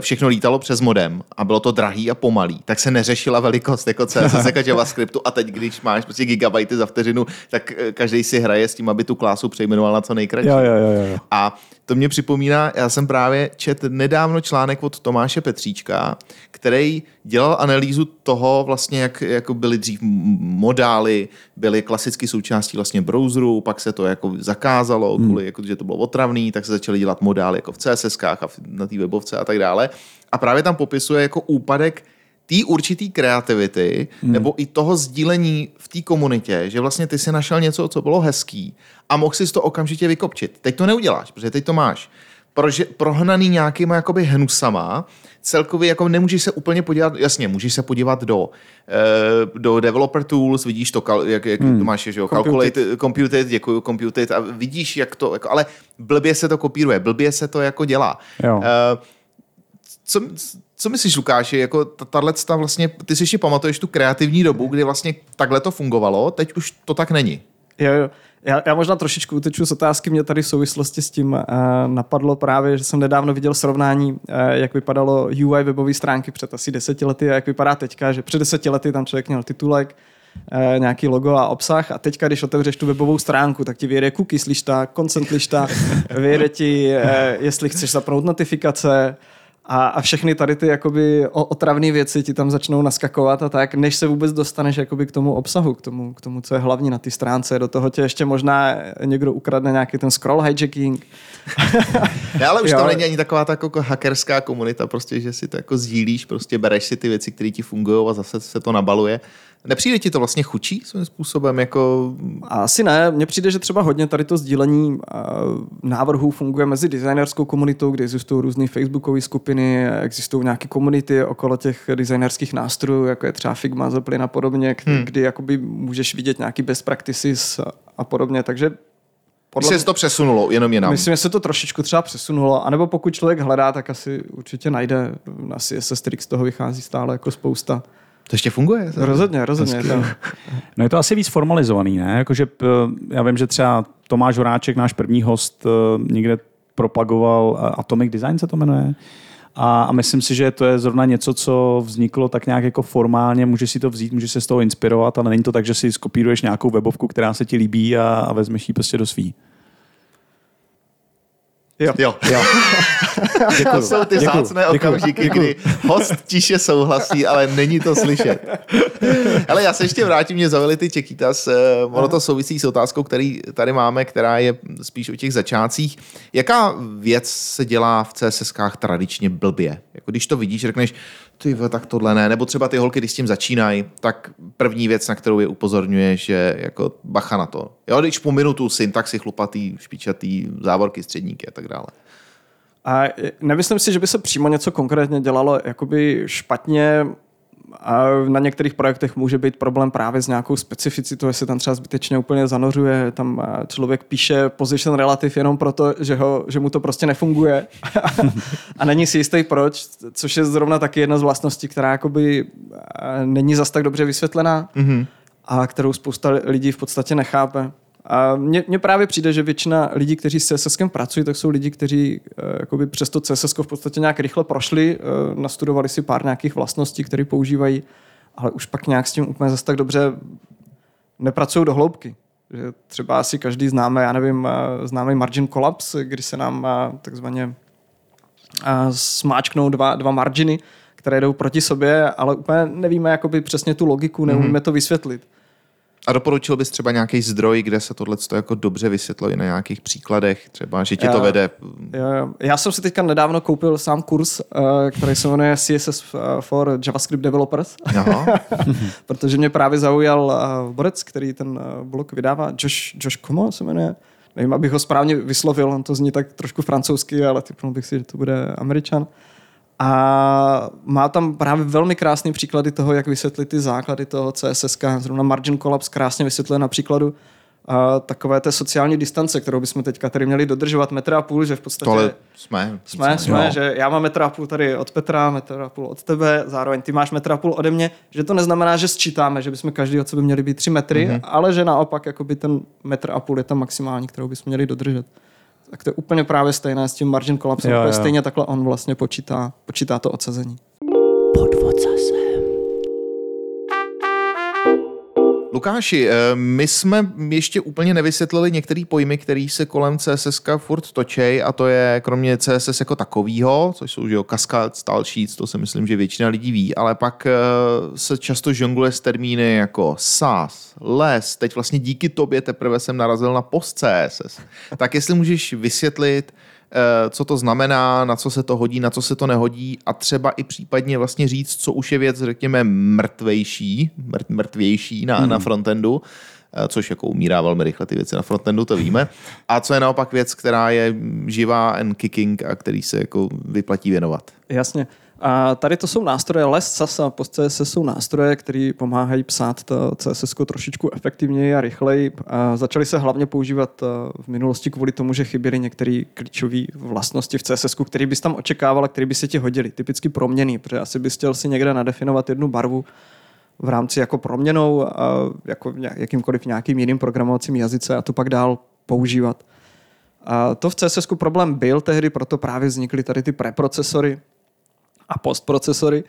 všechno lítalo přes modem a bylo to drahý a pomalý, tak se neřešila velikost jako CSSK JavaScriptu a teď, když máš prostě gigabajty za vteřinu, tak každý si hraje s tím, aby tu klásu přejmenoval na co nejkratší. Jo. A to mě připomíná, já jsem právě četl nedávno článek od Tomáše Petříčka, který dělal analýzu toho vlastně, jak byly dřív modály, byly klasicky součástí vlastně browseru, pak se to jako zakázalo, kvůli, jako, že to bylo otravný, tak se začaly dělat modály jako v CSS-kách a na té webovce a tak dále. A právě tam popisuje jako úpadek té určitý kreativity, nebo i toho sdílení v té komunitě, že vlastně ty si našel něco, co bylo hezký a mohl si to okamžitě vykopčit. Teď to neuděláš, protože teď to máš prohnaný nějakýma jakoby hnusama, celkově jako nemůžeš se úplně podívat, jasně, můžeš se podívat do Developer Tools, vidíš to, jak to máš, že jo, Computed, a vidíš, jak to, jako, ale blbě se to kopíruje, blbě se to jako dělá. Co myslíš, Lukáši, jako tato vlastně, ty si ještě pamatuješ tu kreativní dobu, kdy vlastně takhle to fungovalo, teď už to tak není. Jo. Já možná trošičku uteču z otázky, mě tady v souvislosti s tím napadlo právě, že jsem nedávno viděl srovnání, jak vypadalo UI webové stránky před asi 10 lety a jak vypadá teďka, že před 10 lety tam člověk měl titulek, nějaký logo a obsah a teďka, když otevřeš tu webovou stránku, tak ti vyjede cookies lišta, consent lišta, vyjede ti, jestli chceš zapnout notifikace, a všechny tady ty jakoby otravné věci ti tam začnou naskakovat a tak, než se vůbec dostaneš jakoby k tomu obsahu, k tomu, co je hlavní na té stránce. Do toho tě ještě možná někdo ukradne nějaký ten scroll hijacking. Ne, ale už tam není ani taková ta hackerská komunita, prostě, že si to jako sdílíš, prostě bereš si ty věci, které ti fungují a zase se to nabaluje. Nepřijde ti to vlastně chučí svým způsobem? Jako... Asi ne. Mně přijde, že třeba hodně tady to sdílení návrhů funguje mezi designerskou komunitou, kde existují různé facebookové skupiny, existují nějaké komunity okolo těch designerských nástrojů, jako je třeba Figma, Zeppelin a podobně, kdy jakoby můžeš vidět nějaký best practices a podobně, takže... Myslím, že se to přesunulo, jenom je nám. Myslím, že se to trošičku třeba přesunulo, anebo pokud člověk hledá, tak asi určitě najde. Na CSS Tricks toho vychází stále jako spousta. To ještě funguje? Rozhodně. No je to asi víc formalizovaný, ne? Jakože já vím, že třeba Tomáš Horáček, náš první host, někde propagoval Atomic Design, se to jmenuje. A myslím si, že to je zrovna něco, co vzniklo tak nějak jako formálně, můžeš si to vzít, můžeš se z toho inspirovat, ale není to tak, že si skopíruješ nějakou webovku, která se ti líbí a vezmeš ji prostě do svý. Jo. To jsou ty vzácné okamžiky, kdy host tiše souhlasí, ale není to slyšet. Ale já se ještě vrátím, mě zavili ty Czechitas. Ono to souvisí s otázkou, který tady máme, která je spíš o těch začátcích. Jaká věc se dělá v CSS-kách tradičně blbě? Jako když to vidíš, řekneš, tak tohle ne. Nebo třeba ty holky, když s tím začínají, tak první věc, na kterou je upozorňuje, že jako bacha na to. Jo, když pominu tu syntaxi chlupatý, špičatý, závorky, středníky a tak dále. A nemyslím si, že by se přímo něco konkrétně dělalo jakoby špatně. A na některých projektech může být problém právě s nějakou specificitou, jestli tam třeba zbytečně úplně zanořuje, tam člověk píše position relative jenom proto, že mu to prostě nefunguje a není si jistý proč, což je zrovna taky jedna z vlastností, která jakoby není zas tak dobře vysvětlená a kterou spousta lidí v podstatě nechápe. A mně právě přijde, že většina lidí, kteří s CSSkem pracují, tak jsou lidi, kteří jakoby přes to CSSko v podstatě nějak rychle prošli, nastudovali si pár nějakých vlastností, které používají, ale už pak nějak s tím úplně zase tak dobře nepracují do hloubky. Že třeba asi každý známý margin kolaps, kdy se nám takzvaně smáčknou dva marginy, které jdou proti sobě, ale úplně nevíme jakoby přesně tu logiku, neumíme to vysvětlit. A doporučil bys třeba nějaký zdroj, kde se tohleto jako dobře vysvětlo i na nějakých příkladech, třeba, že ti to vede? Já jsem si teďka nedávno koupil sám kurz, který se jmenuje CSS for JavaScript Developers, protože mě právě zaujal borec, který ten blog vydává, Josh Como se jmenuje, nevím, abych ho správně vyslovil, on to zní tak trošku francouzsky, ale typnul bych si, že to bude Američan. A má tam právě velmi krásné příklady toho, jak vysvětlit ty základy toho CSSka. Zrovna Margin Collapse krásně vysvětluje na příkladu takové té sociální distance, kterou bychom teďka tady měli dodržovat 1,5 metru, že v podstatě... Tohle jsme že já mám 1,5 metru tady od Petra, 1,5 metru od tebe, zároveň ty máš 1,5 metru ode mě, že to neznamená, že sčítáme, že bychom každý od sebe měli být 3 metry, ale že naopak jakoby ten 1,5 metru je ta maximální, kterou bychom měli dodržet. tak to je úplně právě stejné s tím margin kolapsem, jo, jo. Stejně takhle on vlastně počítá to odsazení. Podvod zase. Lukáši, my jsme ještě úplně nevysvětlili některé pojmy, které se kolem CSSka furt točej, a to je kromě CSS jako takovýho, což jsou cascade, style sheets, to si myslím, že většina lidí ví, ale pak se často žongluje s termíny jako SASS, LESS, teď vlastně díky tobě teprve jsem narazil na post-CSS. Tak jestli můžeš vysvětlit, co to znamená, na co se to hodí, na co se to nehodí a třeba i případně vlastně říct, co už je věc, řekněme, mrtvější na frontendu, což jako umírá velmi rychle ty věci na frontendu, to víme, a co je naopak věc, která je živá and kicking a který se jako vyplatí věnovat. Jasně. A tady to jsou nástroje, LESS, SASS a post-CSS jsou nástroje, které pomáhají psát CSS trošičku efektivněji a rychleji. A začaly se hlavně používat v minulosti kvůli tomu, že chyběly některé klíčové vlastnosti v CSS, které bys tam očekával a které by se ti hodily. Typicky proměny, protože asi bys chtěl si někde nadefinovat jednu barvu v rámci jako proměnou, jako v jakýmkoliv nějakým jiným programovacím jazyce a to pak dál používat. A to v CSS problém byl tehdy, proto právě vznikly tady ty preprocesory a postprocesory,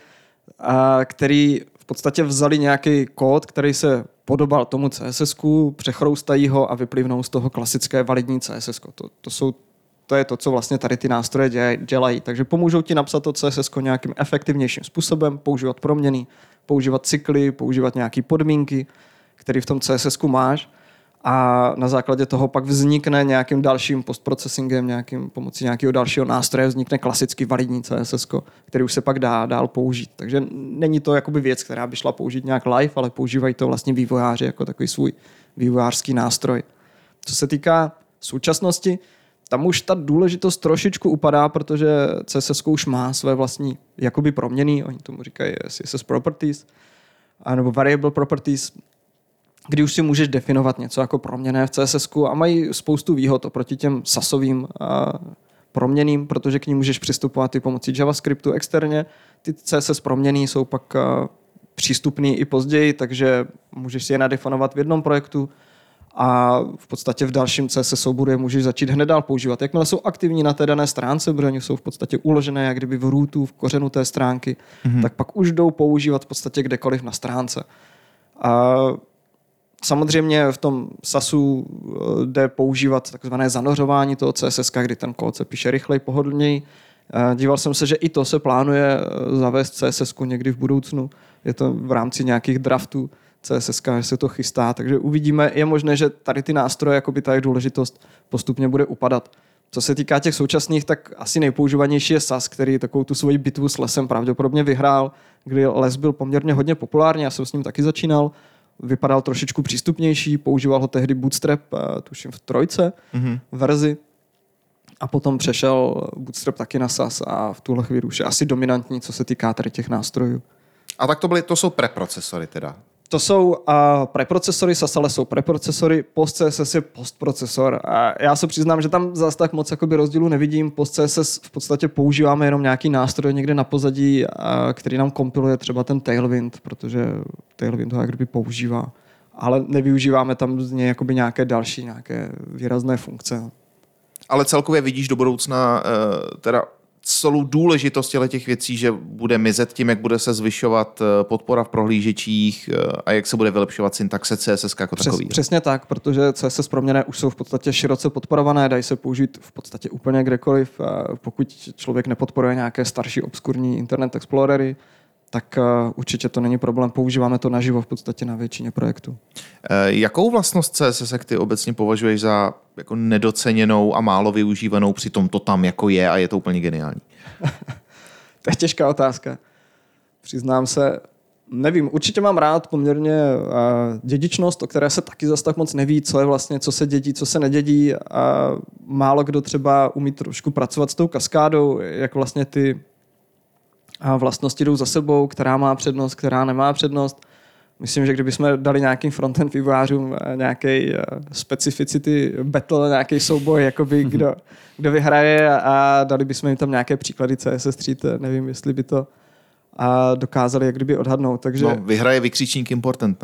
který v podstatě vzali nějaký kód, který se podobal tomu CSS-ku, přechroustají ho a vyplivnou z toho klasické validní CSS. To je to, co vlastně tady ty nástroje dělají. Takže pomůžou ti napsat to CSS nějakým efektivnějším způsobem, používat proměny, používat cykly, používat nějaké podmínky, které v tom CSS máš. A na základě toho pak vznikne nějakým dalším postprocessingem, pomocí nějakého dalšího nástroje vznikne klasický validní CSS, který už se pak dá dál použít. Takže není to jakoby věc, která by šla použít nějak live, ale používají to vlastně vývojáři jako takový svůj vývojářský nástroj. Co se týká současnosti, tam už ta důležitost trošičku upadá, protože CSS už má své vlastní jakoby proměny, oni tomu říkají CSS properties, nebo variable properties, kdy už si můžeš definovat něco jako proměnné v CSS-ku a mají spoustu výhod oproti těm sasovým proměným, protože k nim můžeš přistupovat i pomocí JavaScriptu externě. Ty CSS proměny jsou pak přístupný i později, takže můžeš si je nadefinovat v jednom projektu a v podstatě v dalším CSS souboru je můžeš začít hned dál používat. Jakmile jsou aktivní na té dané stránce, protože oni jsou v podstatě uložené jak kdyby v rootu, v kořenu té stránky, tak pak už jdou používat v podstatě kdekoliv na stránce. Samozřejmě v tom SASu jde používat takzvané zanořování toho CSS, kdy ten kód se píše rychleji, pohodlněji. Díval jsem se, že i to se plánuje zavést CSS někdy v budoucnu. Je to v rámci nějakých draftů CSS, že se to chystá, takže uvidíme. Je možné, že tady ty nástroje, jakoby ta důležitost postupně bude upadat. Co se týká těch současných, tak asi nejpoužívanější je SASS, který takovou tu svoji bitvu s lesem pravděpodobně vyhrál, kdy les byl poměrně hodně populární, já jsem s ním taky začínal. Vypadal trošičku přístupnější, používal ho tehdy Bootstrap, tuším v 3 verzi a potom přešel Bootstrap taky na SASS a v tuhle chvíli už je asi dominantní, co se týká tady těch nástrojů. A tak to jsou preprocesory teda? To jsou preprocesory, SASS ale jsou preprocesory, post-CSS je postprocesor. A já se přiznám, že tam zase tak moc rozdílu nevidím. Post-CSS v podstatě používáme jenom nějaký nástroj někde na pozadí, který nám kompiluje třeba ten Tailwind, protože Tailwind ho jak kdyby používá. Ale nevyužíváme tam z něj jakoby nějaké další, nějaké výrazné funkce. Ale celkově vidíš do budoucna teda celou důležitost těch věcí, že bude mizet tím, jak bude se zvyšovat podpora v prohlížečích a jak se bude vylepšovat syntaxe CSS jako takový. Přesně tak, protože CSS proměny už jsou v podstatě široce podporované, dají se použít v podstatě úplně kdekoliv. Pokud člověk nepodporuje nějaké starší obskurní internet explorery, tak určitě to není problém. Používáme to naživo v podstatě na většině projektů. Jakou vlastnost CSS ty obecně považuješ za jako nedoceněnou a málo využívanou, přitom to tam jako je a je to úplně geniální? To je těžká otázka. Přiznám se, nevím, určitě mám rád poměrně dědičnost, o které se taky zas tak moc neví, co je vlastně, co se dědí, co se nedědí. A málo kdo třeba umí trošku pracovat s tou kaskádou, jak vlastně ty a vlastnosti jdou za sebou, která má přednost, která nemá přednost. Myslím, že kdybychom dali nějakým frontend vývojářům nějaký specificity battle, nějaký souboj, jakoby kdo vyhraje a dali bychom jim tam nějaké příklady CSS Street, nevím, jestli by to dokázali jak kdyby odhadnout. Takže... No, vyhraje vykřičník important.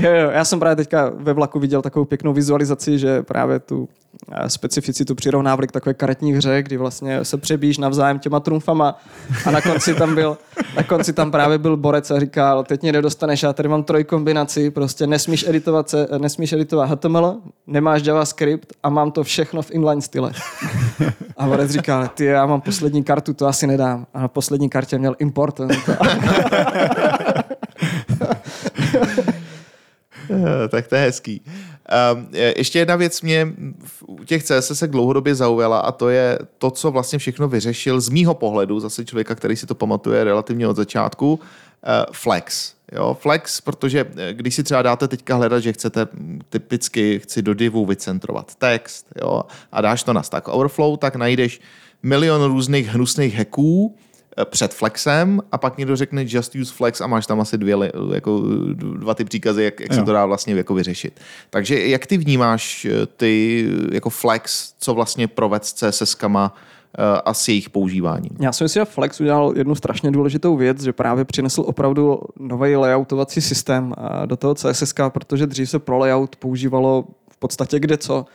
Jo, já jsem právě teďka ve vlaku viděl takovou pěknou vizualizaci, že právě tu specificitu přirovnávali k takové karetní hře, kdy vlastně se přebíš navzájem těma trumfama a na konci tam právě byl borec a říkal, teď mě nedostaneš, já tady mám trojkombinaci, prostě nesmíš editovat HTML, nemáš JavaScript a mám to všechno v inline style. A borec říkal, ty já mám poslední kartu, to asi nedám. A na poslední kartě měl important. Tak to je hezký. Ještě jedna věc mě u těch CSS se dlouhodobě zaujala a to je to, co vlastně všechno vyřešil z mýho pohledu, zase člověka, který si to pamatuje relativně od začátku, Flex. Jo, Flex, protože když si třeba dáte teďka hledat, že chcete typicky, chci do divu vycentrovat text, jo, a dáš to na Stack Overflow, tak najdeš milion různých hnusných hacků před Flexem a pak někdo řekne just use Flex a máš tam asi dva ty příkazy, jak se to dá vlastně jako vyřešit. Takže jak ty vnímáš ty jako Flex, co vlastně proved s CSS-kama a s jejich používáním? Já si myslím, že Flex udělal jednu strašně důležitou věc, že právě přinesl opravdu nový layoutovací systém do toho CSS, protože dřív se pro layout používalo v podstatě kde co.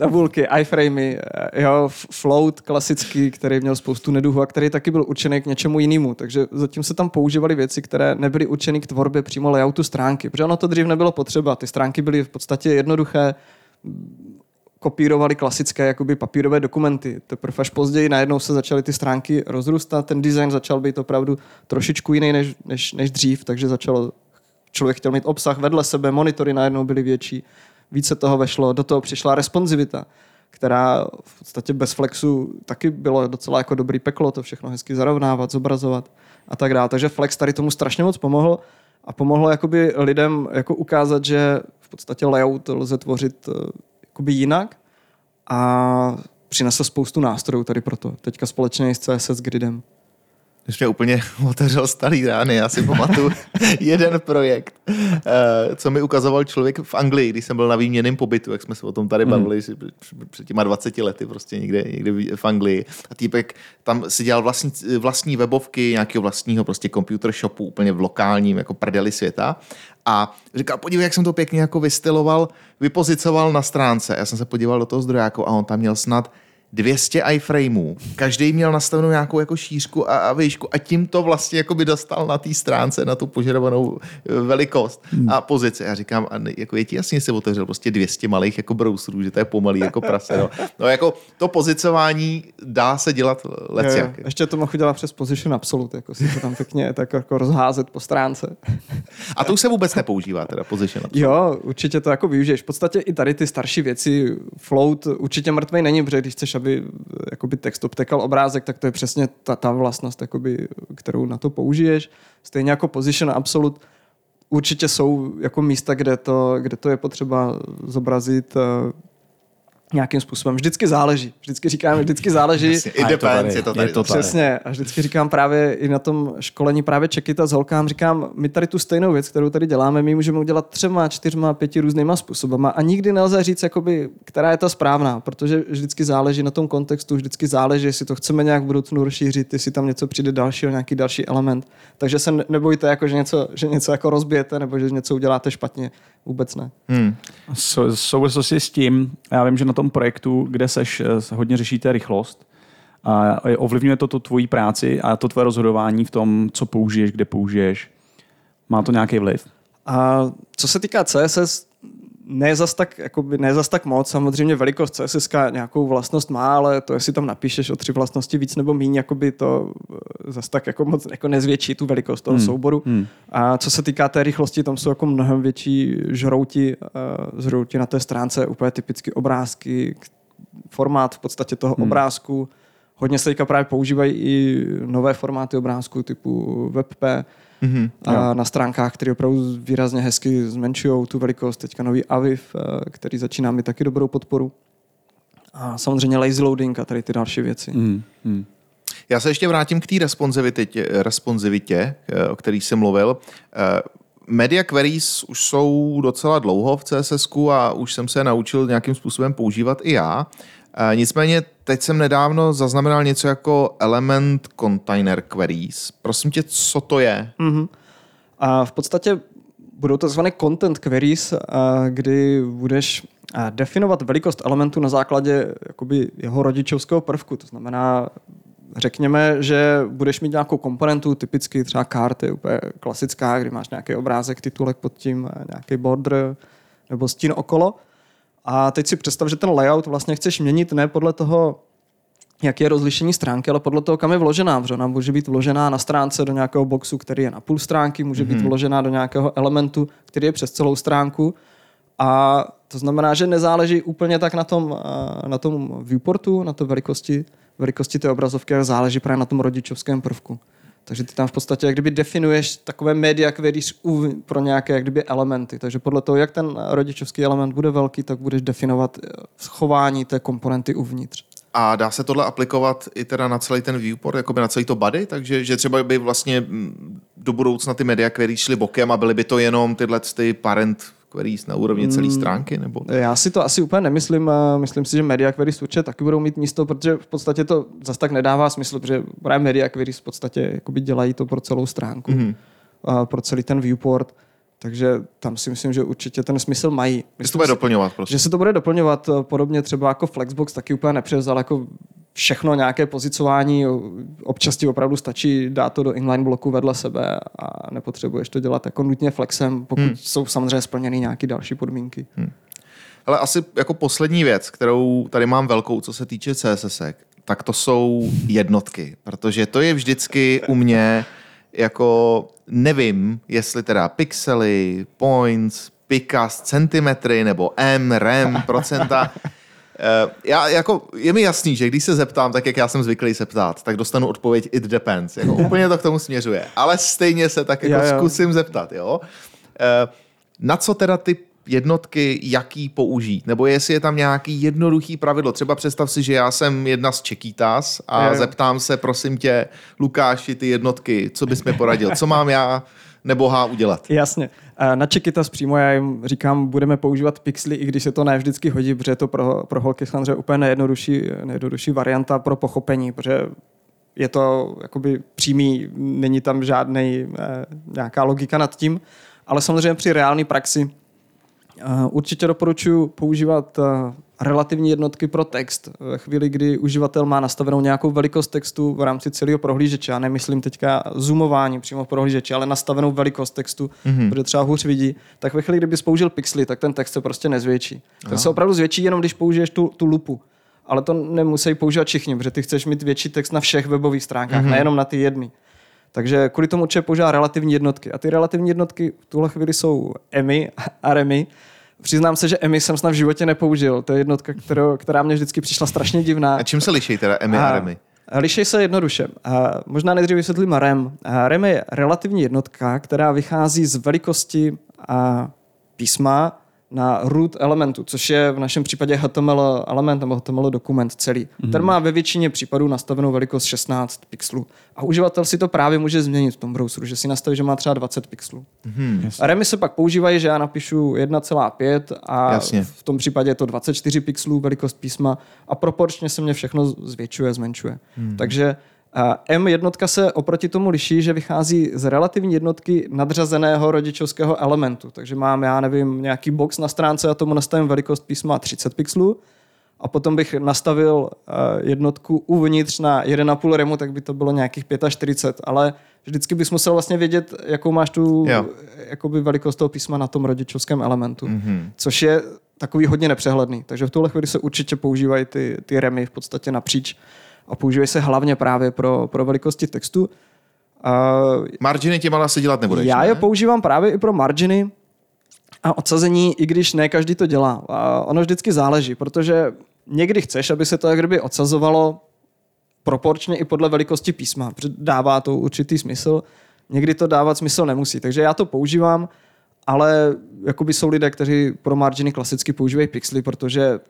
Tabulky, iframey, jo, float klasický, který měl spoustu neduhů a který taky byl určený k něčemu jinému. Takže zatím se tam používaly věci, které nebyly určeny k tvorbě přímo layoutu stránky, protože ono to dřív nebylo potřeba. Ty stránky byly v podstatě jednoduché, kopírovaly klasické jakoby papírové dokumenty. Teprve až později najednou se začaly ty stránky rozrůstat, ten design začal být opravdu trošičku jiný než dřív, takže začalo člověk chtěl mít obsah vedle sebe, monitory najednou byly větší, více toho vešlo, do toho přišla responsivita, která v podstatě bez Flexu taky bylo docela jako dobrý peklo, to všechno hezky zarovnávat, zobrazovat a tak dále. Takže Flex tady tomu strašně moc pomohl a pomohlo jakoby lidem jako ukázat, že v podstatě layout lze tvořit jakoby jinak a přinesl spoustu nástrojů tady proto. Teďka společně s CSS Gridem. Když mě úplně otevřel starý rány, já si pamatuju jeden projekt, co mi ukazoval člověk v Anglii, když jsem byl na výměnném pobytu, jak jsme se o tom tady bavili před těma 20 lety prostě někde v Anglii. A týpek tam si dělal vlastní webovky nějakého vlastního prostě computer shopu úplně v lokálním jako prdeli světa. A říkal, podívej, jak jsem to pěkně jako vystyloval, vypozicoval na stránce. Já jsem se podíval do toho zdrojáku a on tam měl snad 200 iframeů. Každý měl nastavenou nějakou jako šířku a výšku a tím to vlastně jako by dostal na té stránce na tu požadovanou velikost a pozici. Já říkám, jako je ti jasně si otevřel prostě 200 malých jako browserů, že to je pomalý jako prase. No jako to pozicování dá se dělat lecjak. Ještě to mohu dělat přes Position Absolute, jako si to tam pěkně tak jako rozházet po stránce. A to už se vůbec nepoužívá teda Position Absolute. Jo, určitě to jako využiješ. V podstatě i tady ty starší věci, float určitě mrtvej není, protože když chceš, aby jakoby text obtekal obrázek, tak to je přesně ta vlastnost, jakoby, kterou na to použiješ. Stejně jako Position Absolute určitě jsou jako místa, kde to je potřeba zobrazit nějakým způsobem. Vždycky záleží. Je to tady. Přesně. A vždycky říkám právě i na tom školení právě Czechitas s holkám, říkám, my tady tu stejnou věc, kterou tady děláme, my můžeme udělat 3, 4, 5 různýma způsobama a nikdy nelze říct, jakoby, která je ta správná, protože vždycky záleží na tom kontextu, vždycky záleží, jestli to chceme nějak v budoucnu rozšířit, jestli tam něco přijde dalšího, nějaký další element. Takže se nebojte, jako, že něco jako rozbijete nebo že něco uděláte špatně. Vůbec ne. Souvislosti s tím, já vím, že na tom projektu, kde seš, hodně řešíte rychlost a ovlivňuje to tu tvojí práci a to tvoje rozhodování v tom, co použiješ, kde použiješ. Má to nějaký vliv? A co se týká CSS, ne zas tak moc. Samozřejmě velikost CSS nějakou vlastnost má, ale to, jestli tam napíšeš o 3 vlastnosti víc nebo míň, jakoby to zas tak jako moc jako nezvětší tu velikost toho souboru. A co se týká té rychlosti, tam jsou jako mnohem větší žrouti na té stránce, úplně typicky obrázky, formát v podstatě toho obrázku. Hodně se teďka právě používají i nové formáty obrázků typu WebP, a na stránkách, které opravdu výrazně hezky zmenšují tu velikost. Teďka nový Aviv, který začíná mít taky dobrou podporu. A samozřejmě lazy loading a tady ty další věci. Já se ještě vrátím k té responsivitě, o který jsem mluvil. Media queries už jsou docela dlouho v CSS-ku a už jsem se naučil nějakým způsobem používat i já. Nicméně teď jsem nedávno zaznamenal něco jako element container queries. Prosím tě, co to je? A v podstatě budou to zvané content queries, kdy budeš definovat velikost elementu na základě jakoby jeho rodičovského prvku. To znamená, řekněme, že budeš mít nějakou komponentu, typicky třeba karty, úplně klasická, kdy máš nějaký obrázek, titulek pod tím, nějaký border nebo stín okolo. A teď si představ, že ten layout vlastně chceš měnit ne podle toho, jak je rozlišení stránky, ale podle toho, kam je vložená. Protože ona může být vložená na stránce do nějakého boxu, který je na půl stránky, může být vložená do nějakého elementu, který je přes celou stránku. A to znamená, že nezáleží úplně tak na tom viewportu, na té velikosti té obrazovky, ale záleží právě na tom rodičovském prvku. Takže ty tam v podstatě jak kdyby definuješ takové média queries pro nějaké jak kdyby elementy. Takže podle toho, jak ten rodičovský element bude velký, tak budeš definovat schování té komponenty uvnitř. A dá se tohle aplikovat i teda na celý ten viewport, jakoby na celý to body? Takže že třeba by vlastně do budoucna ty media queries šly bokem a byly by to jenom tyhle ty parent queries na úrovni celé stránky? Nebo? Já si to asi úplně nemyslím. Myslím si, že media queries určitě taky budou mít místo, protože v podstatě to zase tak nedává smysl, protože právě media queries v podstatě jakoby dělají to pro celou stránku, pro celý ten viewport. Takže tam si myslím, že určitě ten smysl mají. Že se to bude doplňovat prostě. Že se to bude doplňovat, podobně třeba jako Flexbox taky úplně nepřevzal jako všechno nějaké pozicování. Občas ti opravdu stačí dát to do inline bloku vedle sebe a nepotřebuješ to dělat jako nutně flexem, pokud jsou samozřejmě splněny nějaké další podmínky. Ale asi jako poslední věc, kterou tady mám velkou, co se týče CSSek, tak to jsou jednotky, protože to je vždycky u mě jako nevím, jestli teda pixely, points, pikas, centimetry nebo m, rem, procenta. Já jako, je mi jasný, že když se zeptám, tak jak já jsem zvyklý se ptát, tak dostanu odpověď it depends. Jako, úplně to k tomu směřuje. Ale stejně se tak jako zkusím zeptat. Jo? Na co teda ty jednotky, jaký použít? Nebo jestli je tam nějaký jednoduchý pravidlo. Třeba představ si, že já jsem jedna z Czechitas a zeptám se, prosím tě, Lukáši, ty jednotky, co bys mi poradil? Co mám já nebohá udělat? Jasně. Na Czechitas přímo já jim říkám, budeme používat pixely, i když se to ne vždycky hodí, protože je to pro holky samozřejmě úplně nejjednodušší varianta pro pochopení, protože je to jakoby přímý, není tam žádnej nějaká logika nad tím, ale samozřejmě při reální praxi určitě doporučuji používat relativní jednotky pro text. Ve chvíli, kdy uživatel má nastavenou nějakou velikost textu v rámci celého prohlížeče, já nemyslím teďka zoomování přímo v prohlížeči, ale nastavenou velikost textu, protože třeba hůř vidí, tak ve chvíli, kdyby použil pixely, tak ten text se prostě nezvětší. Ten se opravdu zvětší jenom, když použiješ tu lupu. Ale to nemusí používat všichni, protože ty chceš mít větší text na všech webových stránkách, nejenom na ty jedny. Takže kvůli tomu určitě používá relativní jednotky. A ty relativní jednotky v tuhle chvíli jsou Emy a Remy. Přiznám se, že Emy jsem snad v životě nepoužil. To je jednotka, která mě vždycky přišla strašně divná. A čím se liší teda Emy a Remy? Liší se jednoduše. Možná nejdřív vysvětlím Rem. Rem je relativní jednotka, která vychází z velikosti písma na root elementu, což je v našem případě HTML element nebo HTML dokument celý. Ten má ve většině případů nastavenou velikost 16 pixelů. A uživatel si to právě může změnit v tom browseru, že si nastaví, že má třeba 20 pixelů. A Remy se pak používají, že já napíšu 1,5 a v tom případě je to 24 pixelů velikost písma a proporčně se mě všechno zvětšuje, zmenšuje. Takže M jednotka se oproti tomu liší, že vychází z relativní jednotky nadřazeného rodičovského elementu. Takže mám, já nevím, nějaký box na stránce a tomu nastavím velikost písma 30 pixelů a potom bych nastavil jednotku uvnitř na 1,5 remu, tak by to bylo nějakých 45, ale vždycky bys musel vlastně vědět, jakou máš tu jakoby velikost toho písma na tom rodičovském elementu, což je takový hodně nepřehledný. Takže v tuhle chvíli se určitě používají ty remy v podstatě napříč. A používají se hlavně právě pro velikosti textu. Marginy těma asi dělat nebudeš, Já je používám právě i pro marginy a odsazení, i když ne každý to dělá. Ono vždycky záleží, protože někdy chceš, aby se to jak kdyby odsazovalo proporčně i podle velikosti písma. Dává to určitý smysl. Někdy to dávat smysl nemusí. Takže já to používám, ale jakoby jsou lidé, kteří pro marginy klasicky používají pixely, protože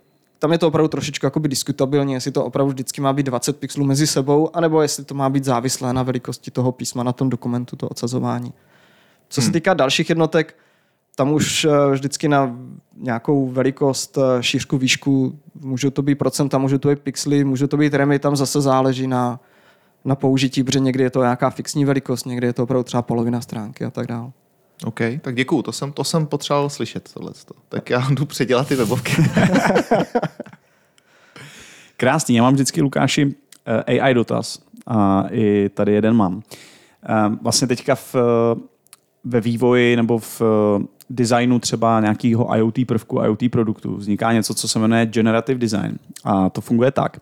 tam je to opravdu trošičku jakoby diskutabilní, jestli to opravdu vždycky má být 20 pixelů mezi sebou, anebo jestli to má být závislé na velikosti toho písma, na tom dokumentu, to odsazování. Co se týká dalších jednotek, tam už vždycky na nějakou velikost, šířku, výšku, můžou to být procenta, můžou to být pixely, můžou to být remy, tam zase záleží na použití, protože někdy je to nějaká fixní velikost, někdy je to opravdu třeba polovina stránky a tak dále. OK, tak děkuju, to jsem potřeboval slyšet tohleto. Tak já jdu předělat ty webovky. Krásný, já mám vždycky, Lukáši, AI dotaz a i tady jeden mám. Vlastně teďka ve vývoji nebo v designu třeba nějakého IoT prvku, IoT produktu vzniká něco, co se jmenuje generative design. A to funguje tak,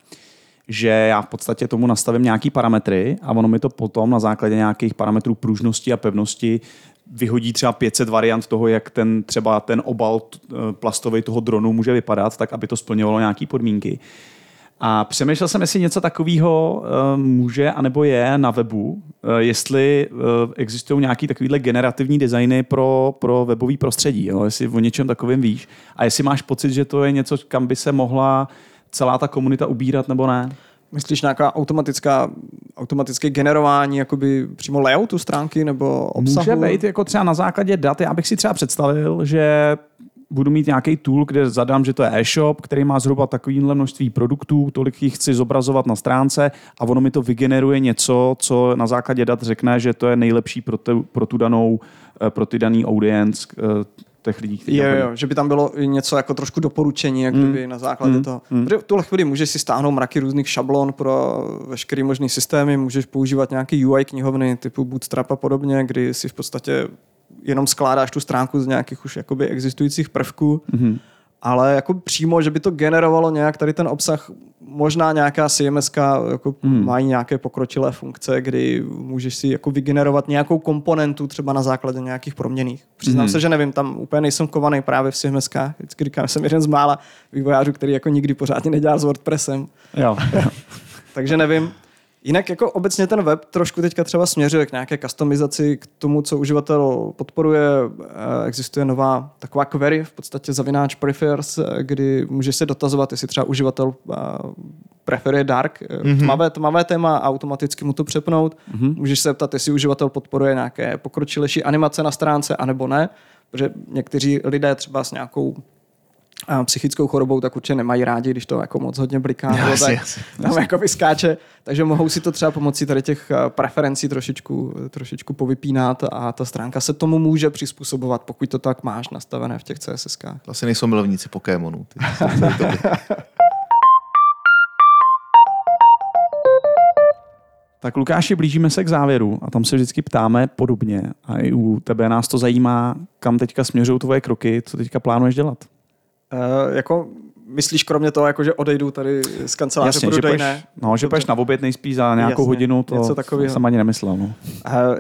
že já v podstatě tomu nastavím nějaký parametry a ono mi to potom na základě nějakých parametrů pružnosti a pevnosti vyhodí třeba 500 variant toho, jak ten třeba ten obal plastový toho dronu může vypadat, tak aby to splňovalo nějaké podmínky. A přemýšlel jsem, jestli něco takového může anebo je na webu, jestli existují nějaké takovéhle generativní designy pro webový prostředí, jo? Jestli o něčem takovém víš a jestli máš pocit, že to je něco, kam by se mohla celá ta komunita ubírat nebo ne? Myslíš nějaká automatické generování jakoby přímo layoutu stránky nebo obsahu? Může být jako třeba na základě dat. Já bych si třeba představil, že budu mít nějaký tool, kde zadám, že to je e-shop, který má zhruba takovýhle množství produktů, tolik jich chci zobrazovat na stránce a ono mi to vygeneruje něco, co na základě dat řekne, že to je nejlepší pro ty daný audience těch lidí. Jo, že by tam bylo něco jako trošku doporučení, jak kdyby na základě toho. V tuhle chvíli můžeš si stáhnout mraky různých šablon pro veškerý možný systémy, můžeš používat nějaký UI knihovny typu Bootstrap a podobně, kdy si v podstatě jenom skládáš tu stránku z nějakých už jakoby existujících prvků, ale jako přímo, že by to generovalo nějak tady ten obsah, možná nějaká CMSK jako mají nějaké pokročilé funkce, kdy můžeš si jako vygenerovat nějakou komponentu třeba na základě nějakých proměnných. Přiznám se, že nevím, tam úplně nejsem kovaný právě v CMSK. Vždycky říkám, jsem jeden z mála vývojářů, který jako nikdy pořádně nedělá s WordPressem. Jo. Takže nevím. Jinak jako obecně ten web trošku teďka třeba směřuje k nějaké customizaci, k tomu, co uživatel podporuje. Existuje nová taková query, v podstatě @ prefers, kdy můžeš se dotazovat, jestli třeba uživatel preferuje dark, tmavé téma, automaticky mu to přepnout. Můžeš se ptat, jestli uživatel podporuje nějaké pokročilejší animace na stránce, anebo ne, protože někteří lidé třeba s nějakou a psychickou chorobou tak určitě nemají rádi, když to jako moc hodně bliká, tam jako vyskáče, takže mohou si to třeba pomocí tady těch preferencí trošičku povypínat a ta stránka se tomu může přizpůsobovat, pokud to tak máš nastavené v těch CSS-kách. Asi nejsou milovníci Pokémonů. Tak Lukáši, blížíme se k závěru a tam se vždycky ptáme podobně a i u tebe nás to zajímá, kam teďka směřují tvoje kroky, co teďka plánuješ dělat? Jako myslíš kromě toho, jako že odejdu tady z kanceláře? Jasně, že půjdeš na oběd nejspíš za nějakou hodinu, to jsem ani nemyslel. No.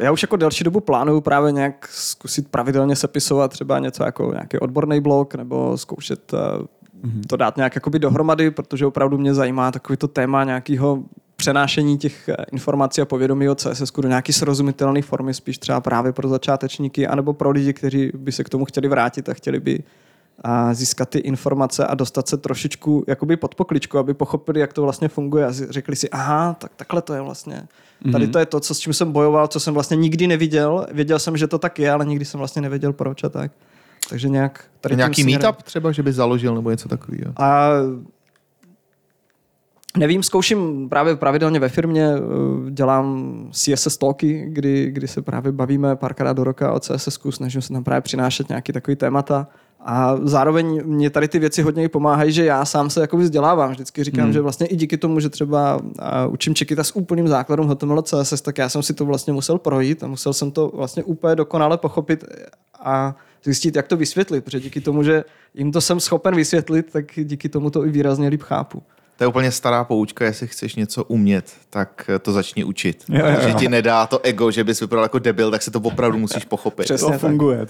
Já už jako delší dobu plánuju právě nějak zkusit pravidelně sepisovat třeba něco jako nějaký odborný blog nebo zkoušet to dát nějak jakoby dohromady, protože opravdu mě zajímá takový to téma nějakého přenášení těch informací a povědomí o CSS do nějaký srozumitelné formy, spíš třeba právě pro začátečníky anebo pro lidi, kteří by se k tomu chtěli vrátit a chtěli by a získat ty informace a dostat se trošičku jakoby pod pokličku, aby pochopili, jak to vlastně funguje a řekli si, aha, tak takhle to je vlastně. Tady to je to, s čím jsem bojoval, co jsem vlastně nikdy neviděl. Věděl jsem, že to tak je, ale nikdy jsem vlastně nevěděl proč a tak. Takže nějak tady nějaký meetup třeba, že by založil nebo něco takového. A nevím, zkouším právě pravidelně ve firmě, dělám CSS talky, kdy se právě bavíme párkrát do roka o CSS-ku, snažím se tam právě přinášet nějaký takový témata. A zároveň mě tady ty věci hodně pomáhají, že já sám se jakoby vzdělávám. Vždycky říkám, že vlastně i díky tomu, že třeba učím Czechitas s úplným základem HTML CSS, tak já jsem si to vlastně musel projít a musel jsem to vlastně úplně dokonale pochopit a zjistit, jak to vysvětlit, protože díky tomu, že jim to jsem schopen vysvětlit, tak díky tomu to i výrazně líp chápu. To je úplně stará poučka, jestli chceš něco umět, tak to začni učit. Že ti nedá to ego, že bys vypadal jako debil, tak se to opravdu musíš pochopit. Přesně to funguje.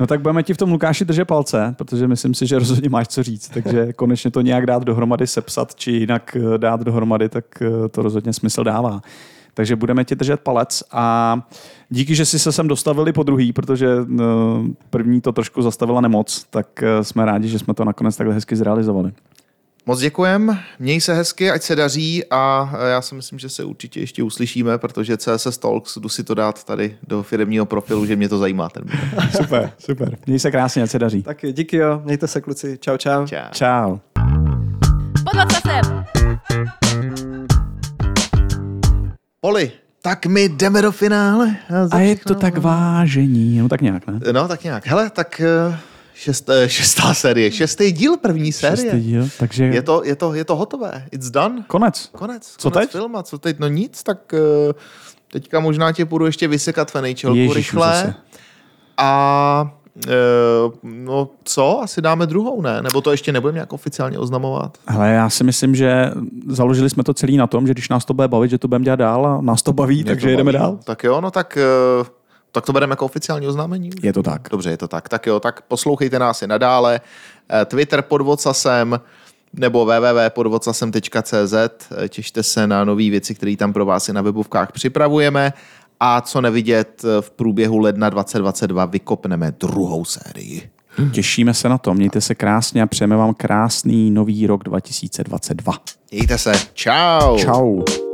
No tak budeme ti v tom, Lukáši, držet palce, protože myslím si, že rozhodně máš co říct, takže konečně to nějak dát dohromady, sepsat, či jinak dát dohromady, tak to rozhodně smysl dává. Takže budeme ti držet palec a díky, že jsi se sem dostavili podruhý, protože první to trošku zastavila nemoc, tak jsme rádi, že jsme to nakonec takhle hezky zrealizovali. Moc děkujem, měj se hezky, ať se daří a já si myslím, že se určitě ještě uslyšíme, protože CSS Talks, jdu si to dát tady do firemního profilu, že mě to zajímá. Super, měj se krásně, ať se daří. Tak díky jo, mějte se kluci, čau. Podvod se sem. Poli. Tak my jdeme do finále. A je to tak vážení, no tak nějak, ne? No tak nějak. Hele, tak šestá série, šestý díl první série. Šestý díl, takže... Je to hotové, it's done. Konec. Co teď? Filma, co teď? No nic, tak teďka možná tě půjdu ještě vysekat fenejčelku rychle. Zase. A... no co? Asi dáme druhou, ne? Nebo to ještě nebudeme nějak oficiálně oznamovat? Hele, já si myslím, že založili jsme to celý na tom, že když nás to bude bavit, že to budeme dělat dál a nás to baví, takže jedeme dál. Tak jo, no tak to bereme jako oficiální oznámení. Je to tak. Dobře, je to tak. Tak jo, tak poslouchejte nás i nadále. Twitter @podsasem nebo www.podsasem.cz. Těšte se na nové věci, které tam pro vás i na webovkách připravujeme. A co nevidět, v průběhu ledna 2022 vykopneme druhou sérii. Těšíme se na to, mějte se krásně a přejeme vám krásný nový rok 2022. Mějte se, čau. Čau.